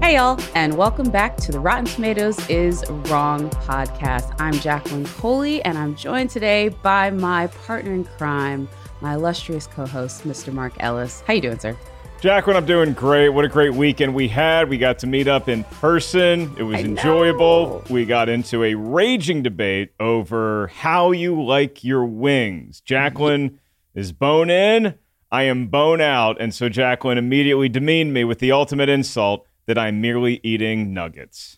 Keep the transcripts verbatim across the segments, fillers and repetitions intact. Hey y'all, and welcome back to the Rotten Tomatoes is Wrong podcast. I'm Jacqueline Coley, and I'm joined today by my partner in crime, my illustrious co-host, Mister Mark Ellis. How you doing, sir? Jacqueline, I'm doing great. What a great weekend we had. We got to meet up in person. It was enjoyable. We got into a raging debate over how you like your wings. Jacqueline is bone in, I am bone out, and so Jacqueline immediately demeaned me with the ultimate insult that I'm merely eating nuggets.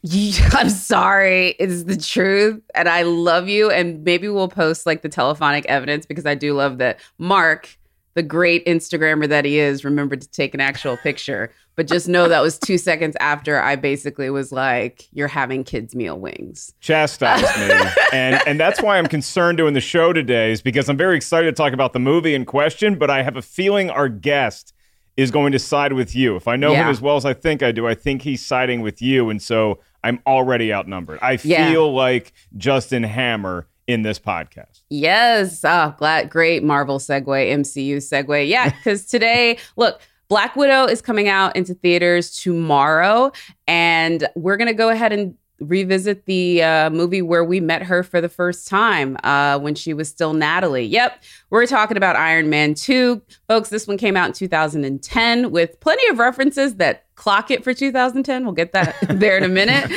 I'm sorry. It's the truth. And I love you. And maybe we'll post like the telephonic evidence, because I do love that Mark, the great Instagrammer that he is, remembered to take an actual picture. But just know that was two seconds after I basically was like, you're having kids meal wings. Chastise me. and and that's why I'm concerned doing the show today, is because I'm very excited to talk about the movie in question. But I have a feeling our guest is going to side with you. If I know yeah. him as well as I think I do, I think he's siding with you. And so I'm already outnumbered. I feel yeah. like Justin Hammer in this podcast. Yes. Oh, glad. Great Marvel segue, M C U segue. Yeah, because today, look, Black Widow is coming out into theaters tomorrow. And we're going to go ahead and revisit the uh, movie where we met her for the first time uh, when she was still Natalie. Yep. We're talking about Iron Man two. Folks, this one came out in two thousand ten with plenty of references that clock it for two thousand ten. We'll get that there in a minute.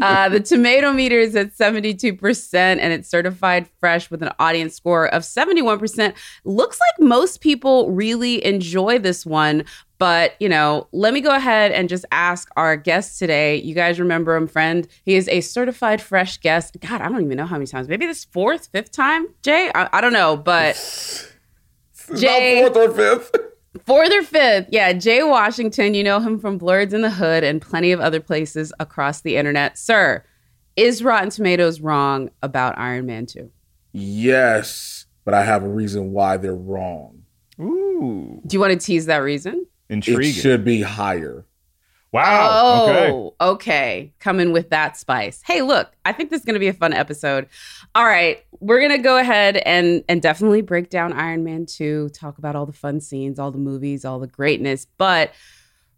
Uh, the tomato meter is at seventy-two percent and it's certified fresh with an audience score of seventy-one percent. Looks like most people really enjoy this one. But, you know, let me go ahead and just ask our guest today. You guys remember him, friend. He is a certified fresh guest. God, I don't even know how many times. Maybe this fourth, fifth time, Jay? I, I don't know, but Jay, not fourth or fifth. Fourth or fifth. Yeah, Jay Washington. You know him from Blurreds in the Hood and plenty of other places across the internet. Sir, is Rotten Tomatoes wrong about Iron Man two? Yes, but I have a reason why they're wrong. Ooh. Do you want to tease that reason? Intriguing. It should be higher. Wow. Oh, okay. okay. Coming with that spice. Hey, look, I think this is going to be a fun episode. All right. We're going to go ahead and, and definitely break down Iron Man two, talk about all the fun scenes, all the movies, all the greatness. But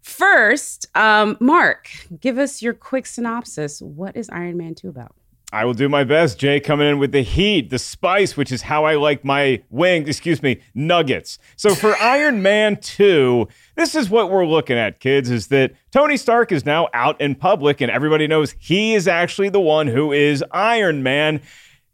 first, um, Mark, give us your quick synopsis. What is Iron Man two about? I will do my best. Jay coming in with the heat, the spice, which is how I like my wings, excuse me, nuggets. So for Iron Man two, this is what we're looking at, kids, is that Tony Stark is now out in public and everybody knows he is actually the one who is Iron Man.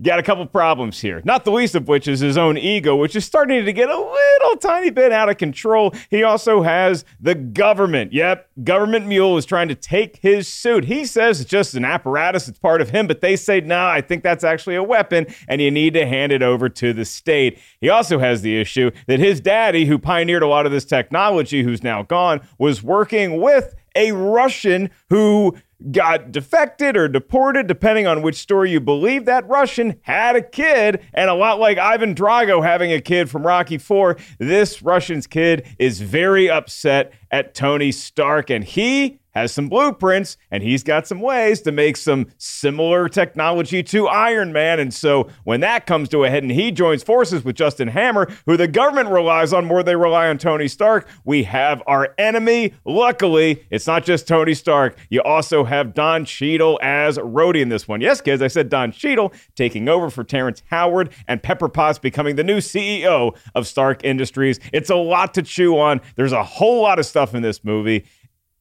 Got a couple problems here, not the least of which is his own ego, which is starting to get a little tiny bit out of control. He also has the government. Yep, government mule is trying to take his suit. He says it's just an apparatus, it's part of him, but they say, nah, I think that's actually a weapon, and you need to hand it over to the state. He also has the issue that his daddy, who pioneered a lot of this technology, who's now gone, was working with a Russian who got defected or deported, depending on which story you believe. That Russian had a kid, and a lot like Ivan Drago having a kid from Rocky four, this Russian's kid is very upset at Tony Stark, and he has some blueprints, and he's got some ways to make some similar technology to Iron Man. And so when that comes to a head and he joins forces with Justin Hammer, who the government relies on more than they rely on Tony Stark, we have our enemy. Luckily, it's not just Tony Stark. You also have Don Cheadle as Rhodey in this one. Yes, kids, I said Don Cheadle taking over for Terrence Howard and Pepper Potts becoming the new C E O of Stark Industries. It's a lot to chew on. There's a whole lot of stuff in this movie.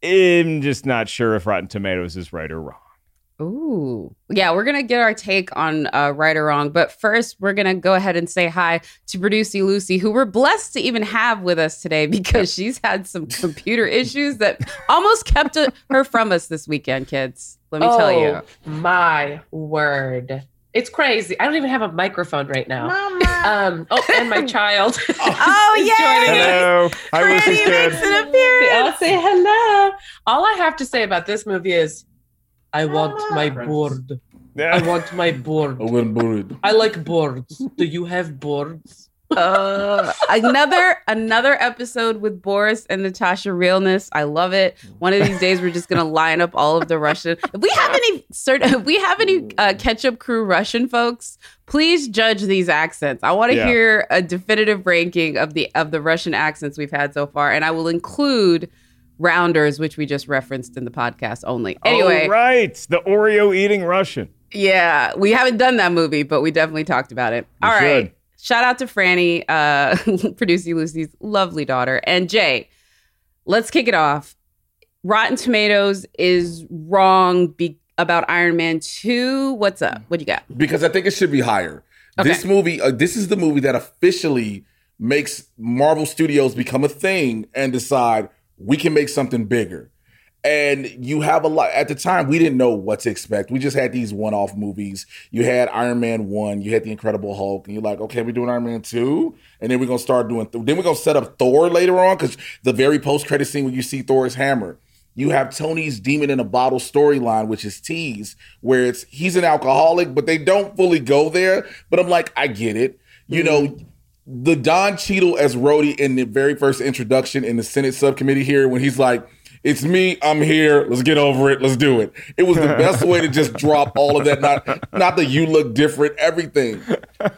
I'm just not sure if Rotten Tomatoes is right or wrong. Ooh. Yeah, we're going to get our take on uh, right or wrong. But first, we're going to go ahead and say hi to producer Lucy, who we're blessed to even have with us today because she's had some computer issues that almost kept a- her from us this weekend, kids. Let me oh, tell you. My word. It's crazy. I don't even have a microphone right now. Mama. Um, oh, and my child. oh, oh yeah. Hello. Hi, Lucy. Makes an appearance. I'll say hello. All I have to say about this movie is I want my board. Yeah. I want my board. I want board. I like boards. Do you have boards? uh, another another episode with Boris and Natasha realness. I love it. One of these days, we're just gonna line up all of the Russian. If we have any certain, if we have any uh, ketchup crew Russian folks, please judge these accents. I want to yeah. hear a definitive ranking of the of the Russian accents we've had so far, and I will include rounders, which we just referenced in the podcast only. Anyway, oh, right, the Oreo eating Russian. Yeah, we haven't done that movie, but we definitely talked about it. You all should. Right. Shout out to Franny, uh, Producer Lucy's lovely daughter. And Jay, let's kick it off. Rotten Tomatoes is wrong be- about Iron Man two. What's up? What do you got? Because I think it should be higher. Okay. This movie, uh, this is the movie that officially makes Marvel Studios become a thing and decide we can make something bigger. And you have a lot. At the time, we didn't know what to expect. We just had these one-off movies. You had Iron Man one, you had The Incredible Hulk, and you're like, okay, we're doing Iron Man two, and then we're going to start doing, th- then we're going to set up Thor later on, because the very post-credit scene when you see Thor's hammer, you have Tony's Demon in a Bottle storyline, which is teased, where it's, he's an alcoholic, but they don't fully go there. But I'm like, I get it. You mm-hmm. know, the Don Cheadle as Rhodey in the very first introduction in the Senate subcommittee here, when he's like, it's me, I'm here, let's get over it, let's do it. It was the best way to just drop all of that, not not that you look different, everything.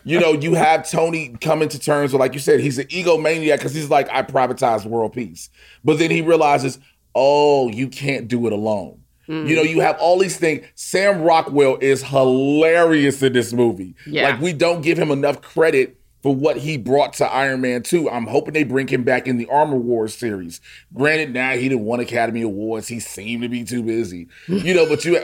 You know, you have Tony coming to terms with, like you said, he's an egomaniac because he's like, I privatized world peace. But then he realizes, oh, you can't do it alone. Mm. You know, you have all these things. Sam Rockwell is hilarious in this movie. Yeah. Like, we don't give him enough credit for what he brought to Iron Man two. I'm hoping they bring him back in the Armor Wars series. Granted, now nah, he didn't win Academy Awards. He seemed to be too busy. You know, but you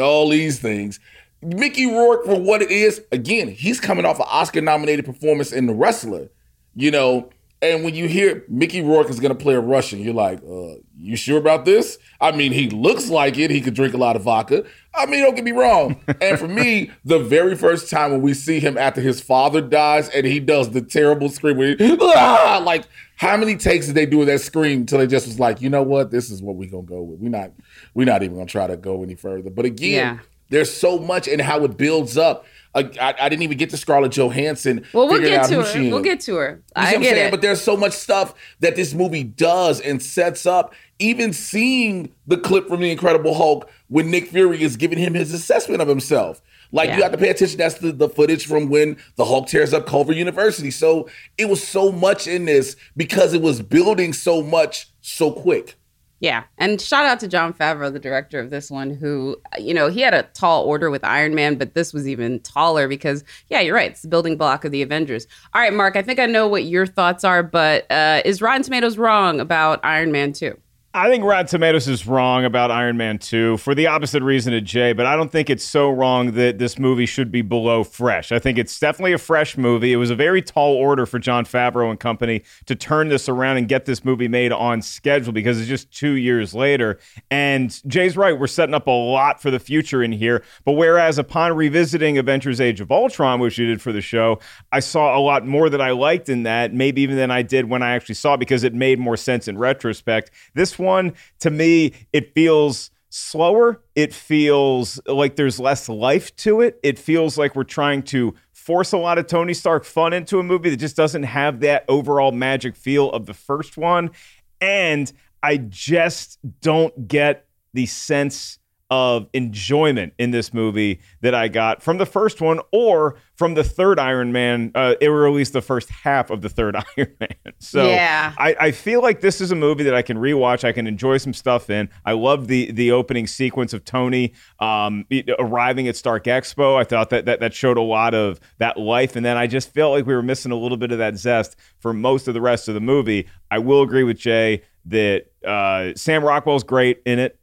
all these things. Mickey Rourke, for what it is, again, he's coming off an Oscar-nominated performance in The Wrestler. You know, and when you hear Mickey Rourke is going to play a Russian, you're like, uh, you sure about this? I mean, he looks like it. He could drink a lot of vodka. I mean, don't get me wrong. And for me, the very first time when we see him after his father dies and he does the terrible scream, where he, ah! Like, how many takes did they do with that scream until they just was like, you know what? This is what we're going to go with. We're not, we're not even going to try to go any further. But again, yeah. there's so much in how it builds up. I, I didn't even get to Scarlett Johansson. Well, we'll get to her. We'll get to her. I get it. But there's so much stuff that this movie does and sets up. Even seeing the clip from The Incredible Hulk when Nick Fury is giving him his assessment of himself. Like, yeah. you have to pay attention. That's the, the footage from when the Hulk tears up Culver University. So it was so much in this because it was building so much so quick. Yeah. And shout out to Jon Favreau, the director of this one, who, you know, he had a tall order with Iron Man, but this was even taller because, yeah, you're right. It's the building block of the Avengers. All right, Mark, I think I know what your thoughts are, but uh, is Rotten Tomatoes wrong about Iron Man two? I think Rotten Tomatoes is wrong about Iron Man two for the opposite reason to Jay, but I don't think it's so wrong that this movie should be below fresh. I think it's definitely a fresh movie. It was a very tall order for Jon Favreau and company to turn this around and get this movie made on schedule because it's just two years later. And Jay's right. We're setting up a lot for the future in here. But whereas upon revisiting Avengers Age of Ultron, which you did for the show, I saw a lot more that I liked in that, maybe even than I did when I actually saw it because it made more sense in retrospect. This one, to me, it feels slower. It feels like there's less life to it. It feels like we're trying to force a lot of Tony Stark fun into a movie that just doesn't have that overall magic feel of the first one. And I just don't get the sense of enjoyment in this movie that I got from the first one or from the third Iron Man. Uh, it released the first half of the third Iron Man. So yeah. I, I feel like this is a movie that I can rewatch. I can enjoy some stuff in. I love the the opening sequence of Tony um, arriving at Stark Expo. I thought that, that that showed a lot of that life. And then I just felt like we were missing a little bit of that zest for most of the rest of the movie. I will agree with Jay that uh, Sam Rockwell's great in it.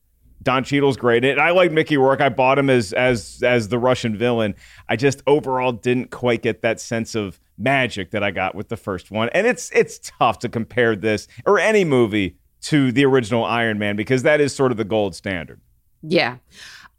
Don Cheadle's great. And I like Mickey Rourke. I bought him as as as the Russian villain. I just overall didn't quite get that sense of magic that I got with the first one. And it's it's tough to compare this or any movie to the original Iron Man because that is sort of the gold standard. Yeah.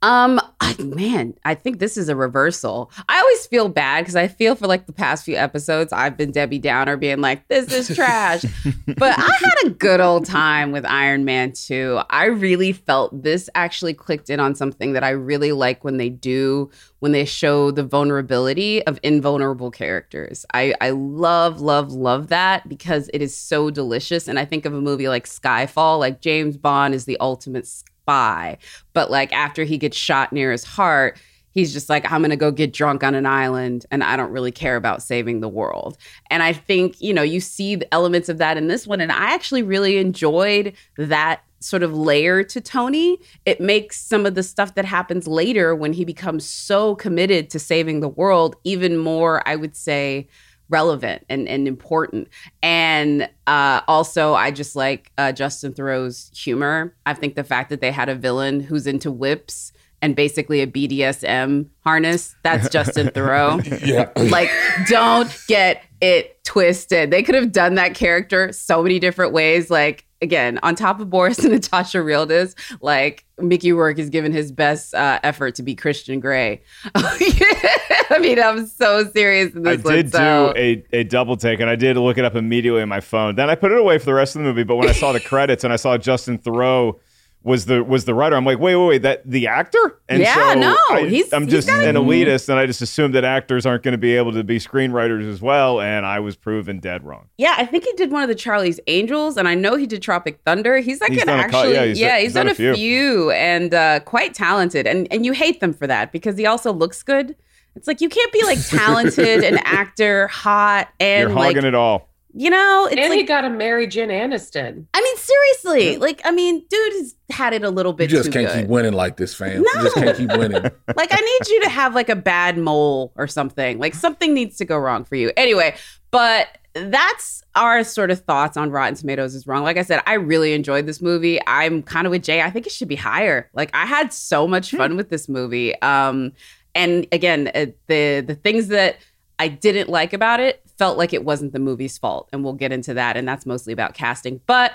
Um, I, man, I think this is a reversal. I always feel bad because I feel for like the past few episodes, I've been Debbie Downer being like, this is trash. But I had a good old time with Iron Man two. I really felt this actually clicked in on something that I really like when they do, when they show the vulnerability of invulnerable characters. I, I love, love, love that because it is so delicious. And I think of a movie like Skyfall, like James Bond is the ultimate by. But like after he gets shot near his heart, he's just like, I'm going to go get drunk on an island and I don't really care about saving the world. And I think, you know, you see the elements of that in this one. And I actually really enjoyed that sort of layer to Tony. It makes some of the stuff that happens later when he becomes so committed to saving the world even more, I would say, relevant and, and important. And uh, also, I just like uh, Justin Theroux's humor. I think the fact that they had a villain who's into whips and basically a B D S M harness, that's Justin Theroux. Yeah. Like, don't get it twisted. They could have done that character so many different ways. Like, again, on top of Boris and Natasha Realness, like, Mickey Rourke is giving his best uh, effort to be Christian Grey. I mean, I'm so serious in this I one. I did so. do a, a double take, and I did look it up immediately on my phone. Then I put it away for the rest of the movie, but when I saw the credits and I saw Justin Theroux was the was the writer, I'm like, wait, wait, wait, that the actor? And yeah, so no, I, he's, I'm just he's an elitist, and I just assumed that actors aren't going to be able to be screenwriters as well, and I was proven dead wrong. Yeah, I think he did one of the Charlie's Angels, and I know he did Tropic Thunder. He's like he's an actually, yeah, he's, yeah, he's, he's done, done a few, few and uh, quite talented, and and you hate them for that because he also looks good. It's like you can't be like talented, an actor, hot, and you're hogging like, it all. You know, it's and like, he got to marry Jen Aniston. I mean, seriously, yeah. like, I mean, dude has had it a little bit too good. You just can't good. keep winning like this, fam. No. You just can't keep winning. Like, I need you to have like a bad mole or something. Like, something needs to go wrong for you. Anyway, but that's our sort of thoughts on Rotten Tomatoes is Wrong. Like I said, I really enjoyed this movie. I'm kind of with Jay. I think it should be higher. Like, I had so much fun hmm. with this movie. Um, and again, the the things that I didn't like about it felt like it wasn't the movie's fault. And we'll get into that. And that's mostly about casting. But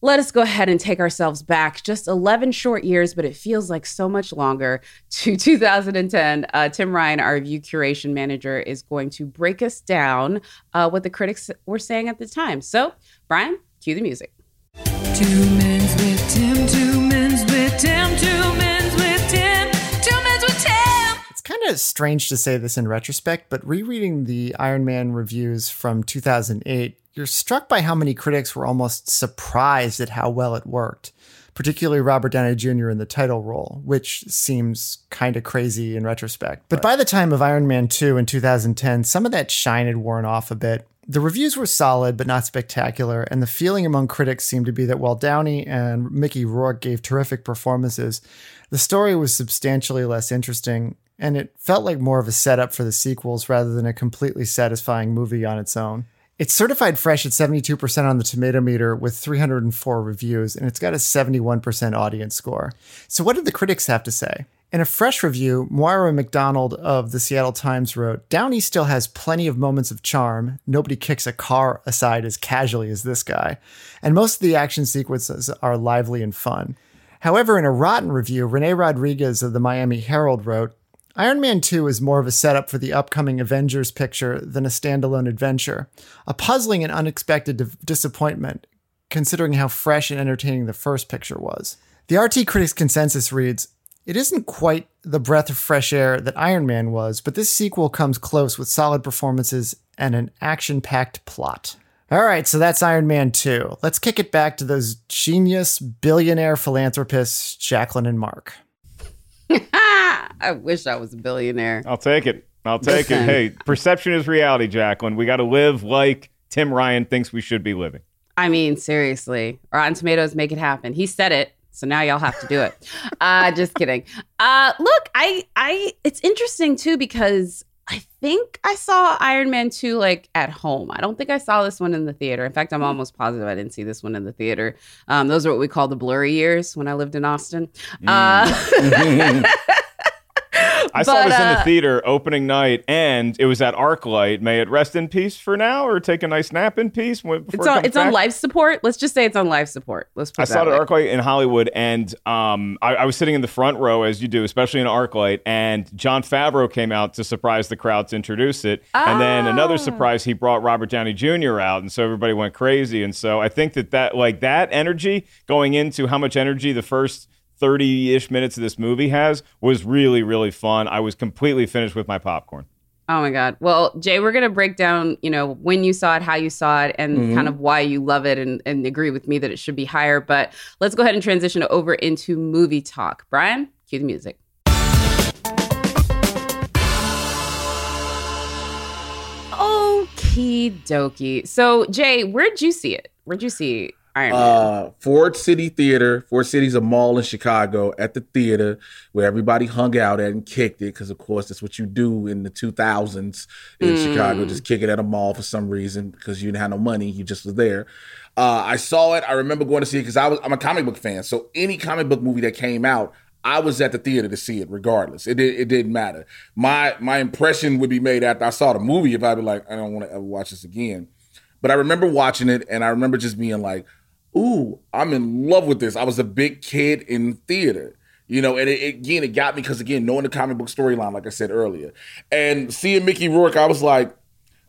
let us go ahead and take ourselves back just eleven short years, but it feels like so much longer, to two thousand ten. Uh, Tim Ryan, our review curation manager, is going to break us down uh, what the critics were saying at the time. So, Brian, cue the music. Two men's with Tim, two men's with Tim, two men's with Tim, two men's with Tim. It's kind of strange to say this in retrospect, but rereading the Iron Man reviews from two thousand eight, you're struck by how many critics were almost surprised at how well it worked, particularly Robert Downey Junior in the title role, which seems kind of crazy in retrospect. But by the time of Iron Man two in two thousand ten, some of that shine had worn off a bit. The reviews were solid but not spectacular, and the feeling among critics seemed to be that while Downey and Mickey Rourke gave terrific performances, the story was substantially less interesting, and it felt like more of a setup for the sequels rather than a completely satisfying movie on its own. It's certified fresh at seventy-two percent on the tomato meter with three hundred four reviews, and it's got a seventy-one percent audience score. So what did the critics have to say? In a fresh review, Moira McDonald of the Seattle Times wrote, "Downey still has plenty of moments of charm. Nobody kicks a car aside as casually as this guy. And most of the action sequences are lively and fun." However, in a rotten review, Renee Rodriguez of the Miami Herald wrote, "Iron Man two is more of a setup for the upcoming Avengers picture than a standalone adventure. A puzzling and unexpected di- disappointment, considering how fresh and entertaining the first picture was." The R T Critics' consensus reads, "It isn't quite the breath of fresh air that Iron Man was, but this sequel comes close with solid performances and an action-packed plot." All right, so that's Iron Man two. Let's kick it back to those genius billionaire philanthropists, Jacqueline and Mark. I wish I was a billionaire. I'll take it. I'll take Listen. it. Hey, perception is reality, Jacqueline. We got to live like Tim Ryan thinks we should be living. I mean, seriously. Rotten Tomatoes, make it happen. He said it, so now y'all have to do it. Uh, just kidding. Uh, look, I, I, it's interesting, too, because I think I saw Iron Man two, like, at home. I don't think I saw this one in the theater. In fact, I'm almost positive I didn't see this one in the theater. Um, those are what we call the blurry years when I lived in Austin. Mm. Uh, I but, saw this in the theater opening night, and it was at Arclight. May it rest in peace for now, or take a nice nap in peace. Before it's on, it it's on life support. Let's just say it's on life support. Let's. Put I that saw it at Arclight in Hollywood, and um, I, I was sitting in the front row, as you do, especially in Arclight. And Jon Favreau came out to surprise the crowd to introduce it, ah. and then another surprise, he brought Robert Downey Junior out, and so everybody went crazy. And so I think that that like that energy going into how much energy the first thirty-ish minutes of this movie has was really, really fun. I was completely finished with my popcorn. Oh, my God. Well, Jay, we're going to break down, you know, when you saw it, how you saw it, and mm-hmm. kind of why you love it and, and agree with me that it should be higher. But let's go ahead and transition over into movie talk. Brian, cue the music. Okie dokie. So, Jay, where'd you see it? Where'd you see it? Uh, Ford City Theater. Ford City's a mall in Chicago, at the theater where everybody hung out at and kicked it because, of course, that's what you do in the two thousands in mm. Chicago, just kick it at a mall for some reason because you didn't have no money. You just was there. Uh, I saw it. I remember going to see it because I was, I'm a comic book fan. So any comic book movie that came out, I was at the theater to see it regardless. It, did, it didn't matter. My, my impression would be made after I saw the movie if I'd be like, I don't want to ever watch this again. But I remember watching it, and I remember just being like, ooh, I'm in love with this. I was a big kid in theater, you know, and it, it, again, it got me because, again, knowing the comic book storyline, like I said earlier, and seeing Mickey Rourke, I was like,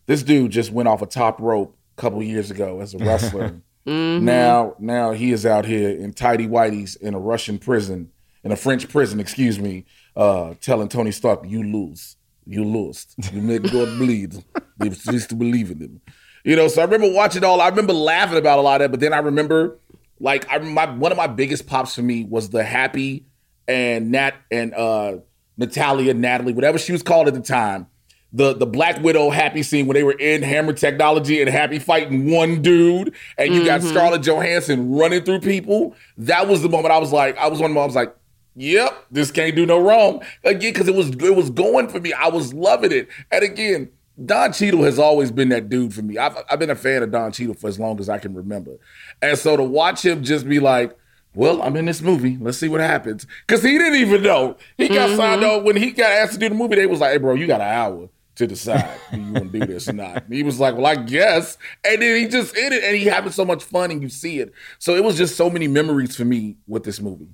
this dude just went off a top rope a couple years ago as a wrestler. mm-hmm. Now, now he is out here in tighty whities in a Russian prison, in a French prison, excuse me, uh, telling Tony Stark, you lose, you lost, you make God bleed. They ceased to believe in him. You know, so I remember watching it all. I remember laughing about a lot of that, but then I remember, like, I my one of my biggest pops for me was the Happy and Nat and uh, Natalia, Natalie, whatever she was called at the time. The the Black Widow Happy scene when they were in Hammer Technology and Happy fighting one dude, and you mm-hmm. got Scarlett Johansson running through people. That was the moment I was like, I was one of them. I was like, yep, this can't do no wrong again because it was it was going for me. I was loving it, and again. Don Cheadle has always been that dude for me. I've, I've been a fan of Don Cheadle for as long as I can remember. And so to watch him just be like, well, I'm in this movie. Let's see what happens. Because he didn't even know. He got mm-hmm. signed up. When he got asked to do the movie, they was like, hey, bro, you got an hour to decide if you want to do this or not. And he was like, well, I guess. And then he just did it. And he having so much fun and you see it. So it was just so many memories for me with this movie.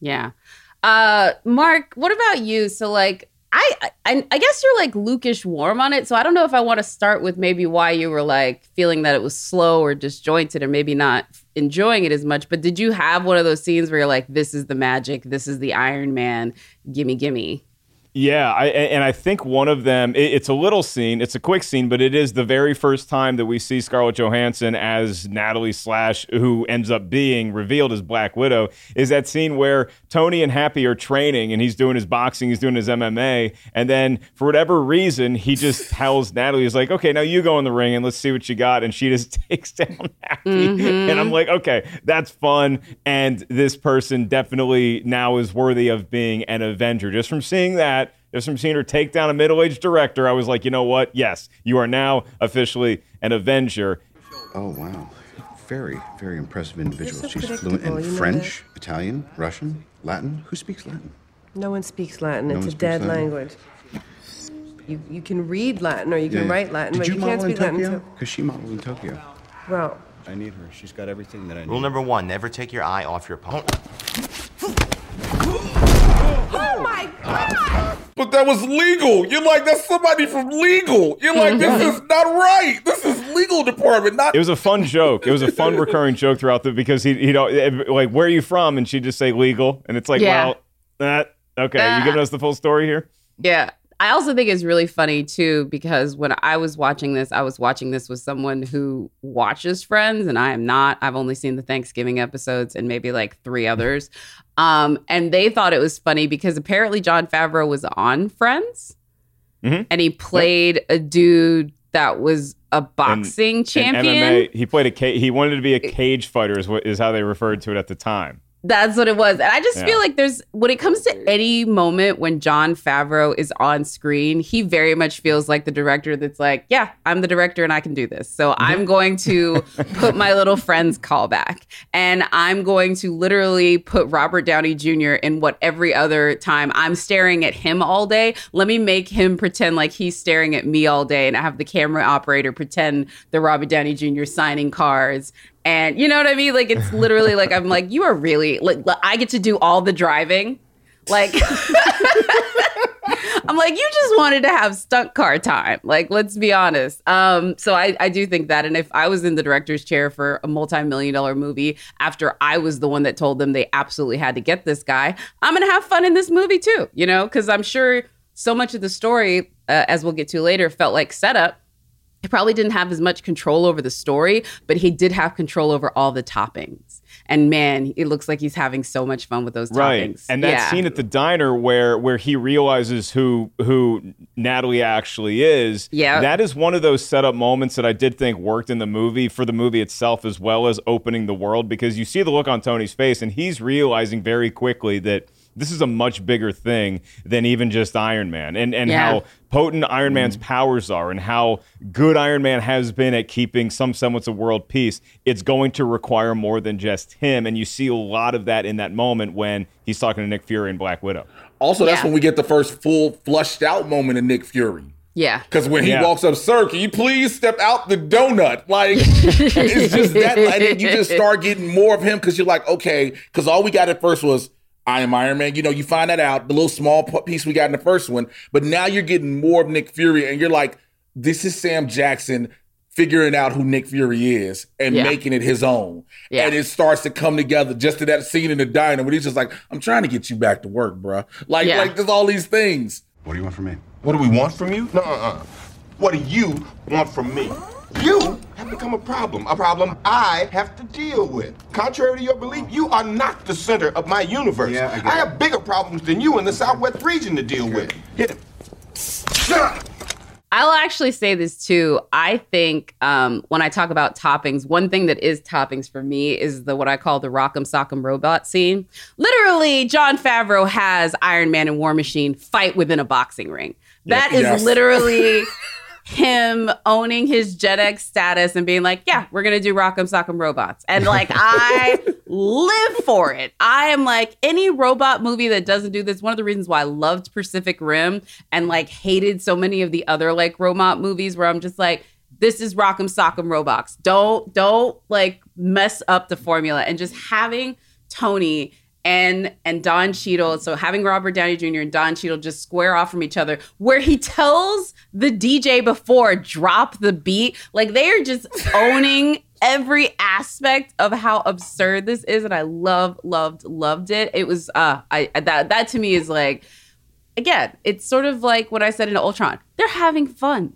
Yeah. Uh, Mark, what about you? So like, I, I I guess you're like Luke-ish warm on it. So I don't know if I want to start with maybe why you were like feeling that it was slow or disjointed or maybe not enjoying it as much. But did you have one of those scenes where you're like, this is the magic. This is the Iron Man. Gimme, gimme. Yeah. I, and I think one of them, it, it's a little scene. It's a quick scene, but it is the very first time that we see Scarlett Johansson as Natalie slash who ends up being revealed as Black Widow is that scene where Tony and Happy are training and he's doing his boxing, he's doing his M M A. And then for whatever reason, he just tells Natalie, he's like, okay, now you go in the ring and let's see what you got. And she just takes down Happy. Mm-hmm. And I'm like, okay, that's fun. And this person definitely now is worthy of being an Avenger. Just from seeing that, there's some scene or take down a middle-aged director. I was like, you know what? Yes, you are now officially an Avenger. Oh, wow. Very, very impressive individual. So she's fluent in French, that? Italian, Russian, Latin. Who speaks Latin? No one speaks Latin. No it's a dead Latin. language. You you can read Latin or you can yeah, yeah. write Latin, Did but you, you can't speak Latin. Too. Because she modeled in Tokyo. Well, I need her. She's got everything that I need. Rule number one, never take your eye off your opponent. Oh, my God! But that was legal. You're like, that's somebody from legal. You're like, this is not right. This is legal department. Not. It was a fun joke. It was a fun recurring joke throughout the, because he, you know, like, where are you from? And she'd just say legal. And it's like, yeah. well, that, okay, uh, you giving us the full story here? Yeah. I also think it's really funny, too, because when I was watching this, I was watching this with someone who watches Friends, and I am not. I've only seen the Thanksgiving episodes and maybe like three others. Um, and they thought it was funny because apparently Jon Favreau was on Friends, mm-hmm. and he played yep. a dude that was a boxing in, champion. In M M A, he played a ca- he wanted to be a cage fighter is, what, is how they referred to it at the time. That's what it was. And I just yeah. feel like there's, when it comes to any moment when Jon Favreau is on screen, he very much feels like the director that's like, yeah, I'm the director and I can do this. So I'm going to put my little Friends callback, and I'm going to literally put Robert Downey Junior in what every other time I'm staring at him all day. Let me make him pretend like he's staring at me all day, and I have the camera operator pretend that Robert Downey Junior signing cards. And you know what I mean? Like, it's literally like, I'm like, you are really, like, I get to do all the driving. Like, I'm like, you just wanted to have stunt car time. Like, let's be honest. Um, so I, I do think that. And if I was in the director's chair for a multi-million dollar movie after I was the one that told them they absolutely had to get this guy, I'm going to have fun in this movie too, you know? Because I'm sure so much of the story, uh, as we'll get to later, felt like setup. He probably didn't have as much control over the story, but he did have control over all the toppings. And man, it looks like he's having so much fun with those right. toppings. And that yeah. scene at the diner where where he realizes who who Natalie actually is, yeah. that is one of those setup moments that I did think worked in the movie for the movie itself, as well as opening the world, because you see the look on Tony's face and he's realizing very quickly that this is a much bigger thing than even just Iron Man, and, and yeah. how potent Iron Man's mm. powers are, and how good Iron Man has been at keeping some semblance of world peace. It's going to require more than just him, and you see a lot of that in that moment when he's talking to Nick Fury and Black Widow. Also, that's yeah. when we get the first full flushed out moment of Nick Fury. Yeah. Because when he yeah. walks up, sir, can you please step out the donut? Like, it's just that. Like, and you just start getting more of him, because you're like, okay, because all we got at first was, I am Iron Man. You know, you find that out, the little small piece we got in the first one. But now you're getting more of Nick Fury, and you're like, this is Sam Jackson figuring out who Nick Fury is and yeah. making it his own. Yeah. And it starts to come together just to that scene in the diner where he's just like, I'm trying to get you back to work, bro. Like, yeah. like there's all these things. What do you want from me? What do we want from you? No, uh-uh. What do you want from me? You have become a problem, a problem I have to deal with. Contrary to your belief, you are not the center of my universe. Yeah, I, I have bigger problems than you in the Southwest region to deal with. Hit him. I'll actually say this, too. I think um, when I talk about toppings, one thing that is toppings for me is the what I call the Rock'em Sock'em Robot scene. Literally, Jon Favreau has Iron Man and War Machine fight within a boxing ring. That yep. is yes. literally... him owning his Gen X status and being like, yeah, we're going to do Rock'em Sock'em Robots. And like, I live for it. I am like, any robot movie that doesn't do this, one of the reasons why I loved Pacific Rim and like hated so many of the other like robot movies, where I'm just like, this is Rock'em Sock'em Robots. Don't, don't like mess up the formula. And just having Tony and and Don Cheadle, so having Robert Downey Junior and Don Cheadle just square off from each other, where he tells the D J before, drop the beat. Like, they are just owning every aspect of how absurd this is, and I love, loved, loved it. It was, uh, I that that to me is like, again, it's sort of like what I said in Ultron. They're having fun,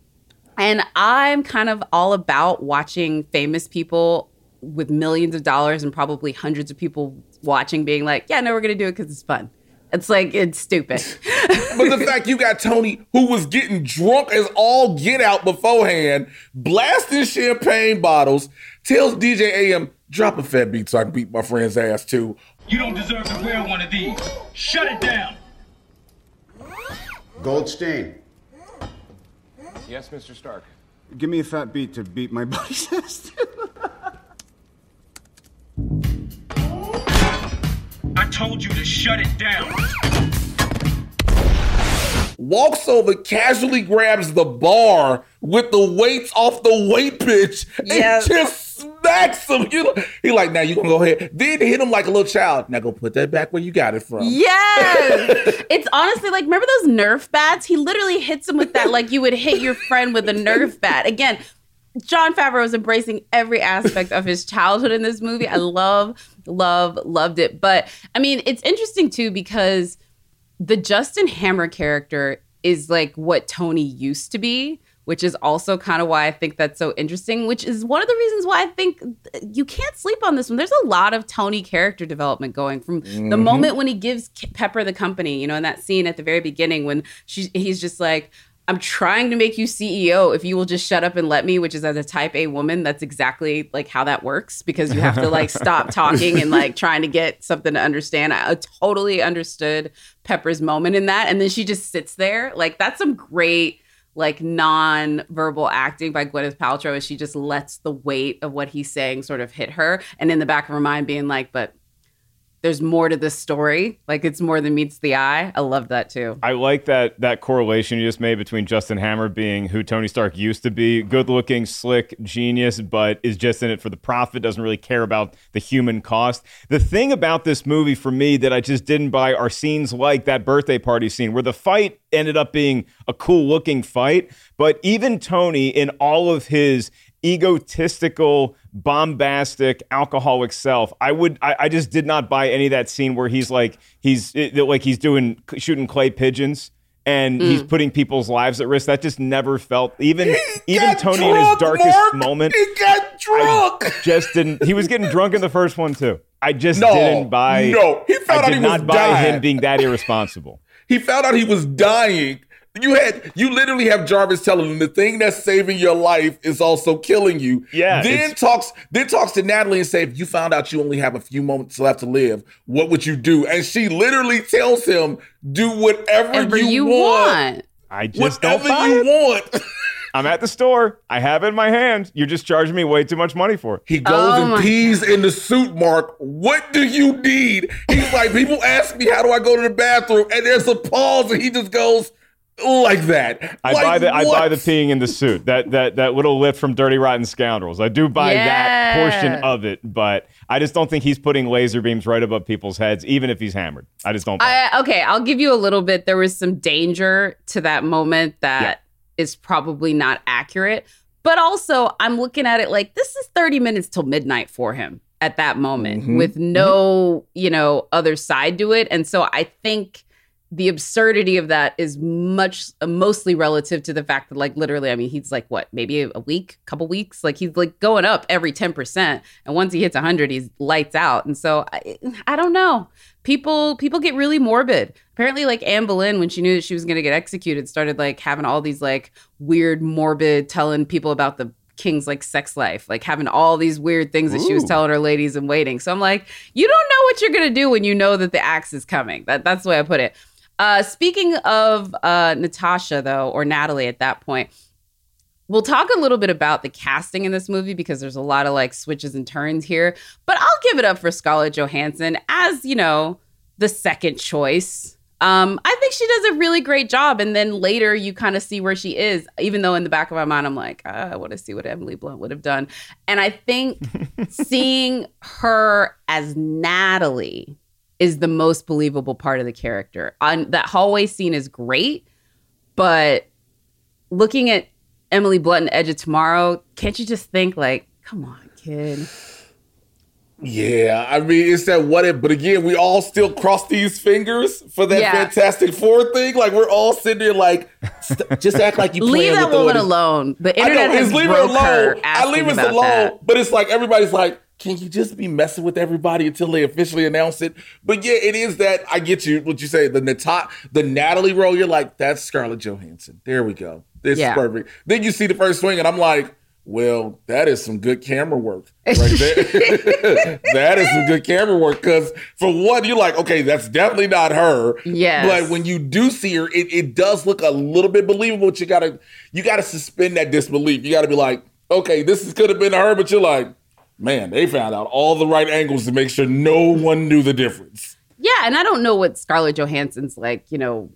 and I'm kind of all about watching famous people with millions of dollars and probably hundreds of people watching being like, yeah, no, we're gonna do it because it's fun. It's like, it's stupid. But the fact you got Tony, who was getting drunk as all get out beforehand, blasting champagne bottles, tells D J A M, drop a fat beat so I can beat my friend's ass too. You don't deserve to wear one of these. Shut it down. Goldstein. Yes, Mister Stark. Give me a fat beat to beat my buddy's ass too. I told you to shut it down. Walks over, casually grabs the bar with the weights off the weight pitch yes. and just smacks him. You know, he like, now you gonna go ahead. Then hit him like a little child. Now go put that back where you got it from. Yes. It's honestly like, remember those Nerf bats? He literally hits him with that like you would hit your friend with a Nerf bat. Again, Jon Favreau is embracing every aspect of his childhood in this movie. I love, love, loved it. But I mean, it's interesting too, because the Justin Hammer character is like what Tony used to be, which is also kind of why I think that's so interesting, which is one of the reasons why I think you can't sleep on this one. There's a lot of Tony character development going from mm-hmm. the moment when he gives Pepper the company, you know, in that scene at the very beginning when she, he's just like, I'm trying to make you C E O if you will just shut up and let me, which is as a type A woman, that's exactly like how that works because you have to like stop talking and like trying to get something to understand. I totally understood Pepper's moment in that. And then she just sits there. Like that's some great like non-verbal acting by Gwyneth Paltrow as she just lets the weight of what he's saying sort of hit her. And in the back of her mind being like, but there's more to this story. Like it's more than meets the eye. I love that too. I like that that correlation you just made between Justin Hammer being who Tony Stark used to be, good looking, slick, genius, but is just in it for the profit, doesn't really care about the human cost. The thing about this movie for me that I just didn't buy are scenes like that birthday party scene where the fight ended up being a cool looking fight. But even Tony in all of his egotistical, bombastic, alcoholic self. I would, I, I just did not buy any of that scene where he's like, he's it, like, he's doing, shooting clay pigeons and mm. he's putting people's lives at risk. That just never felt, even, even Tony drunk, in his darkest Mark. moment. He got drunk. I just didn't, he was getting drunk in the first one too. I just no, didn't buy, no, he found I did out he not was buy dying. him being that irresponsible. He found out he was dying. You had you literally have Jarvis telling him the thing that's saving your life is also killing you. Yeah. Then talks then talks to Natalie and say, if you found out you only have a few moments left to live, what would you do? And she literally tells him, do whatever, whatever you, you want. want. I just whatever don't buy you it. want. I'm at the store. I have it in my hand. You're just charging me way too much money for it. He goes oh and pees God. in the suit, Mark. What do you need? He's like, people ask me, how do I go to the bathroom? And there's a pause and he just goes, like that. I like buy the what? I buy the peeing in the suit. That that that little lift from Dirty Rotten Scoundrels. I do buy yeah. that portion of it, but I just don't think he's putting laser beams right above people's heads, even if he's hammered. I just don't buy I, it. Okay, I'll give you a little bit. There was some danger to that moment that yeah. is probably not accurate. But also, I'm looking at it like this is thirty minutes till midnight for him at that moment mm-hmm. with no, mm-hmm. you know, other side to it. And so I think the absurdity of that is much uh, mostly relative to the fact that, like, literally, I mean, he's like, what, maybe a week, couple weeks? Like, he's like going up every ten percent. And once he hits one hundred, he's lights out. And so I, I don't know. People people get really morbid. Apparently, like, Anne Boleyn, when she knew that she was going to get executed, started, like, having all these, like, weird, morbid, telling people about the king's, like, sex life, like, having all these weird things that Ooh. she was telling her ladies in waiting. So I'm like, you don't know what you're going to do when you know that the axe is coming. That That's the way I put it. Uh, speaking of uh, Natasha, though, or Natalie at that point, we'll talk a little bit about the casting in this movie because there's a lot of like switches and turns here. But I'll give it up for Scarlett Johansson as, you know, the second choice. Um, I think she does a really great job. And then later you kind of see where she is, even though in the back of my mind, I'm like, uh, I want to see what Emily Blunt would have done. And I think seeing her as Natalie is the most believable part of the character. On that hallway scene is great, but looking at Emily Blunt in Edge of Tomorrow, can't you just think like, come on, kid? Yeah, I mean, it's that what if, but again, we all still cross these fingers for that yeah. Fantastic Four thing. Like, we're all sitting there like, st- just act like you leave that woman alone. The internet know, has broke her alone. Her I leave us alone, that. But it's like, everybody's like, can you just be messing with everybody until they officially announce it? But yeah, it is that, I get you, what you say, the Nata- the Natalie role, you're like, that's Scarlett Johansson. There we go. This yeah. is perfect. Then you see the first swing and I'm like, well, that is some good camera work right there. That is some good camera work because for one, you're like, okay, that's definitely not her. Yeah. But when you do see her, it, it does look a little bit believable, but you gotta, you gotta suspend that disbelief. You gotta be like, okay, this is, could have been her, but you're like, man, they found out all the right angles to make sure no one knew the difference. Yeah, and I don't know what Scarlett Johansson's, like, you know,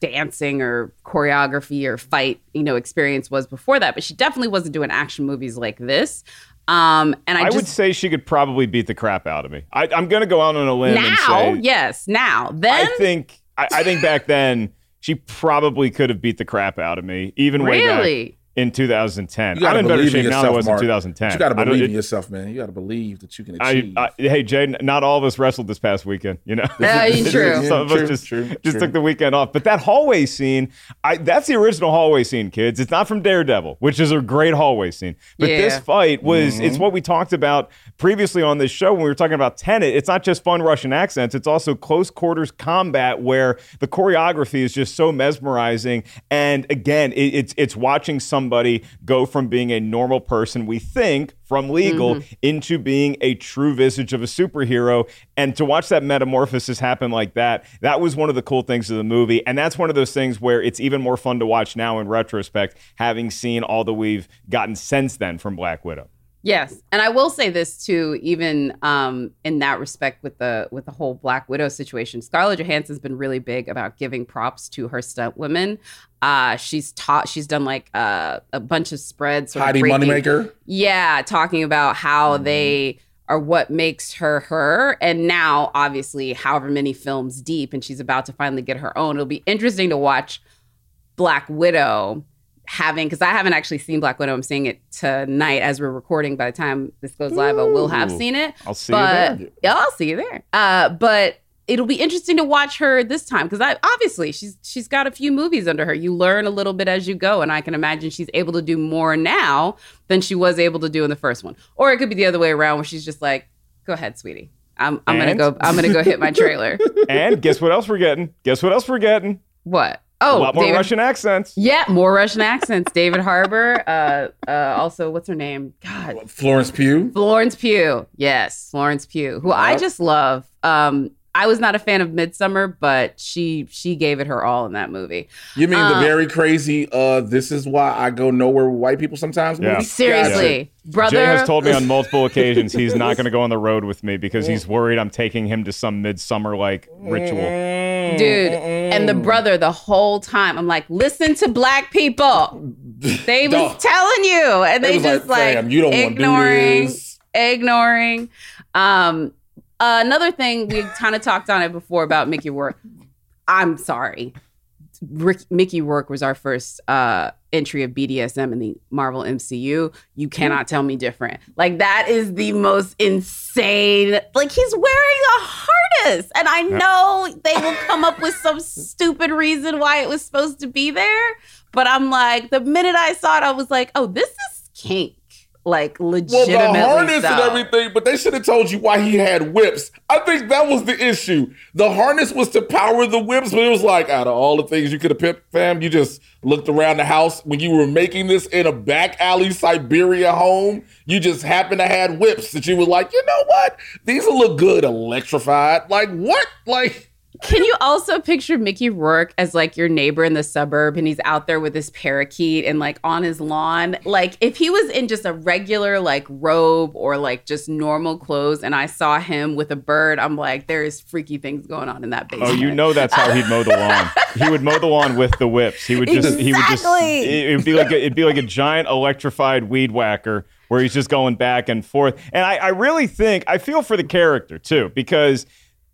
dancing or choreography or fight, you know, experience was before that, but she definitely wasn't doing action movies like this. Um, and I, I just, would say she could probably beat the crap out of me. I, I'm going to go out on a limb now, and say... Now, yes, now. Then... I think, I, I think back then, she probably could have beat the crap out of me, even really? way back. in two thousand ten. I'm in better shape yourself, now than I was Mark. in two thousand ten. But you got to believe in it, yourself, man. You got to believe that you can achieve. I, I, hey, Jay, not all of us wrestled this past weekend, you know? Yeah, true. Some yeah, of true, us just, true, just true. took the weekend off. But that hallway scene, I, that's the original hallway scene, kids. It's not from Daredevil, which is a great hallway scene. But yeah. this fight was, mm-hmm. it's what we talked about previously on this show when we were talking about Tenet. It's not just fun Russian accents. It's also close quarters combat where the choreography is just so mesmerizing. And again, it, it's it's watching some somebody go from being a normal person, we think, from legal, mm-hmm. into being a true visage of a superhero. And to watch that metamorphosis happen like that, that was one of the cool things of the movie. And that's one of those things where it's even more fun to watch now in retrospect, having seen all that we've gotten since then from Black Widow. Yes. And I will say this, too, even um, in that respect with the with the whole Black Widow situation. Scarlett Johansson's been really big about giving props to her stunt women. Uh, she's taught. She's done like uh, a bunch of spreads. Sort Heidi of Moneymaker. Yeah. Talking about how mm-hmm. they are what makes her her. And now, obviously, however many films deep, and she's about to finally get her own. It'll be interesting to watch Black Widow. Having, because I haven't actually seen Black Widow. I'm seeing it tonight as we're recording. By the time this goes live, Ooh. I will have seen it. I'll see but, you there. Yeah, I'll see you there. Uh, but it'll be interesting to watch her this time because I obviously she's she's got a few movies under her. You learn a little bit as you go, and I can imagine she's able to do more now than she was able to do in the first one. Or it could be the other way around, where she's just like, "Go ahead, sweetie. I'm I'm and? gonna go. I'm gonna go hit my trailer." And guess what else we're getting? Guess what else we're getting? What? Oh, a lot more David, Russian accents. Yeah, more Russian accents. David Harbour. Uh, uh, also, what's her name? God. Florence Pugh. Florence Pugh. Yes, Florence Pugh, who yep. I just love. Um, I was not a fan of Midsommar, but she she gave it her all in that movie. You mean um, the very crazy, uh, this is why I go nowhere with white people sometimes? Yeah. Seriously. Yeah. Brother. Jay has told me on multiple occasions he's not going to go on the road with me because he's worried I'm taking him to some Midsommar-like ritual. Dude, and the brother the whole time, I'm like, listen to black people. They was telling you, and they, they just like, like you don't ignoring, do ignoring. Um, uh, another thing, we kind of talked on it before about Mickey Rourke. I'm sorry. Rick, Mickey Rourke was our first uh, entry of B D S M in the Marvel M C U. You cannot tell me different. Like, that is the most insane. Like, he's wearing a harness. And I know they will come up with some stupid reason why it was supposed to be there. But I'm like, the minute I saw it, I was like, oh, this is kink. Like, legitimately. Well, the harness so. and everything, but they should have told you why he had whips. I think that was the issue. The harness was to power the whips, but it was like, out of all the things you could have picked, fam, you just looked around the house when you were making this in a back alley Siberia home. You just happened to have whips that you were like, you know what? These will look good electrified. Like, what? Like... Can you also picture Mickey Rourke as like your neighbor in the suburb and he's out there with his parakeet and like on his lawn? Like if he was in just a regular like robe or like just normal clothes and I saw him with a bird, I'm like, there is freaky things going on in that basement. Oh, you know that's how he'd mow the lawn. He would mow the lawn with the whips. He would just, exactly. he would just, it would be like a, it'd be like a giant electrified weed whacker where he's just going back and forth. And I, I really think, I feel for the character too, because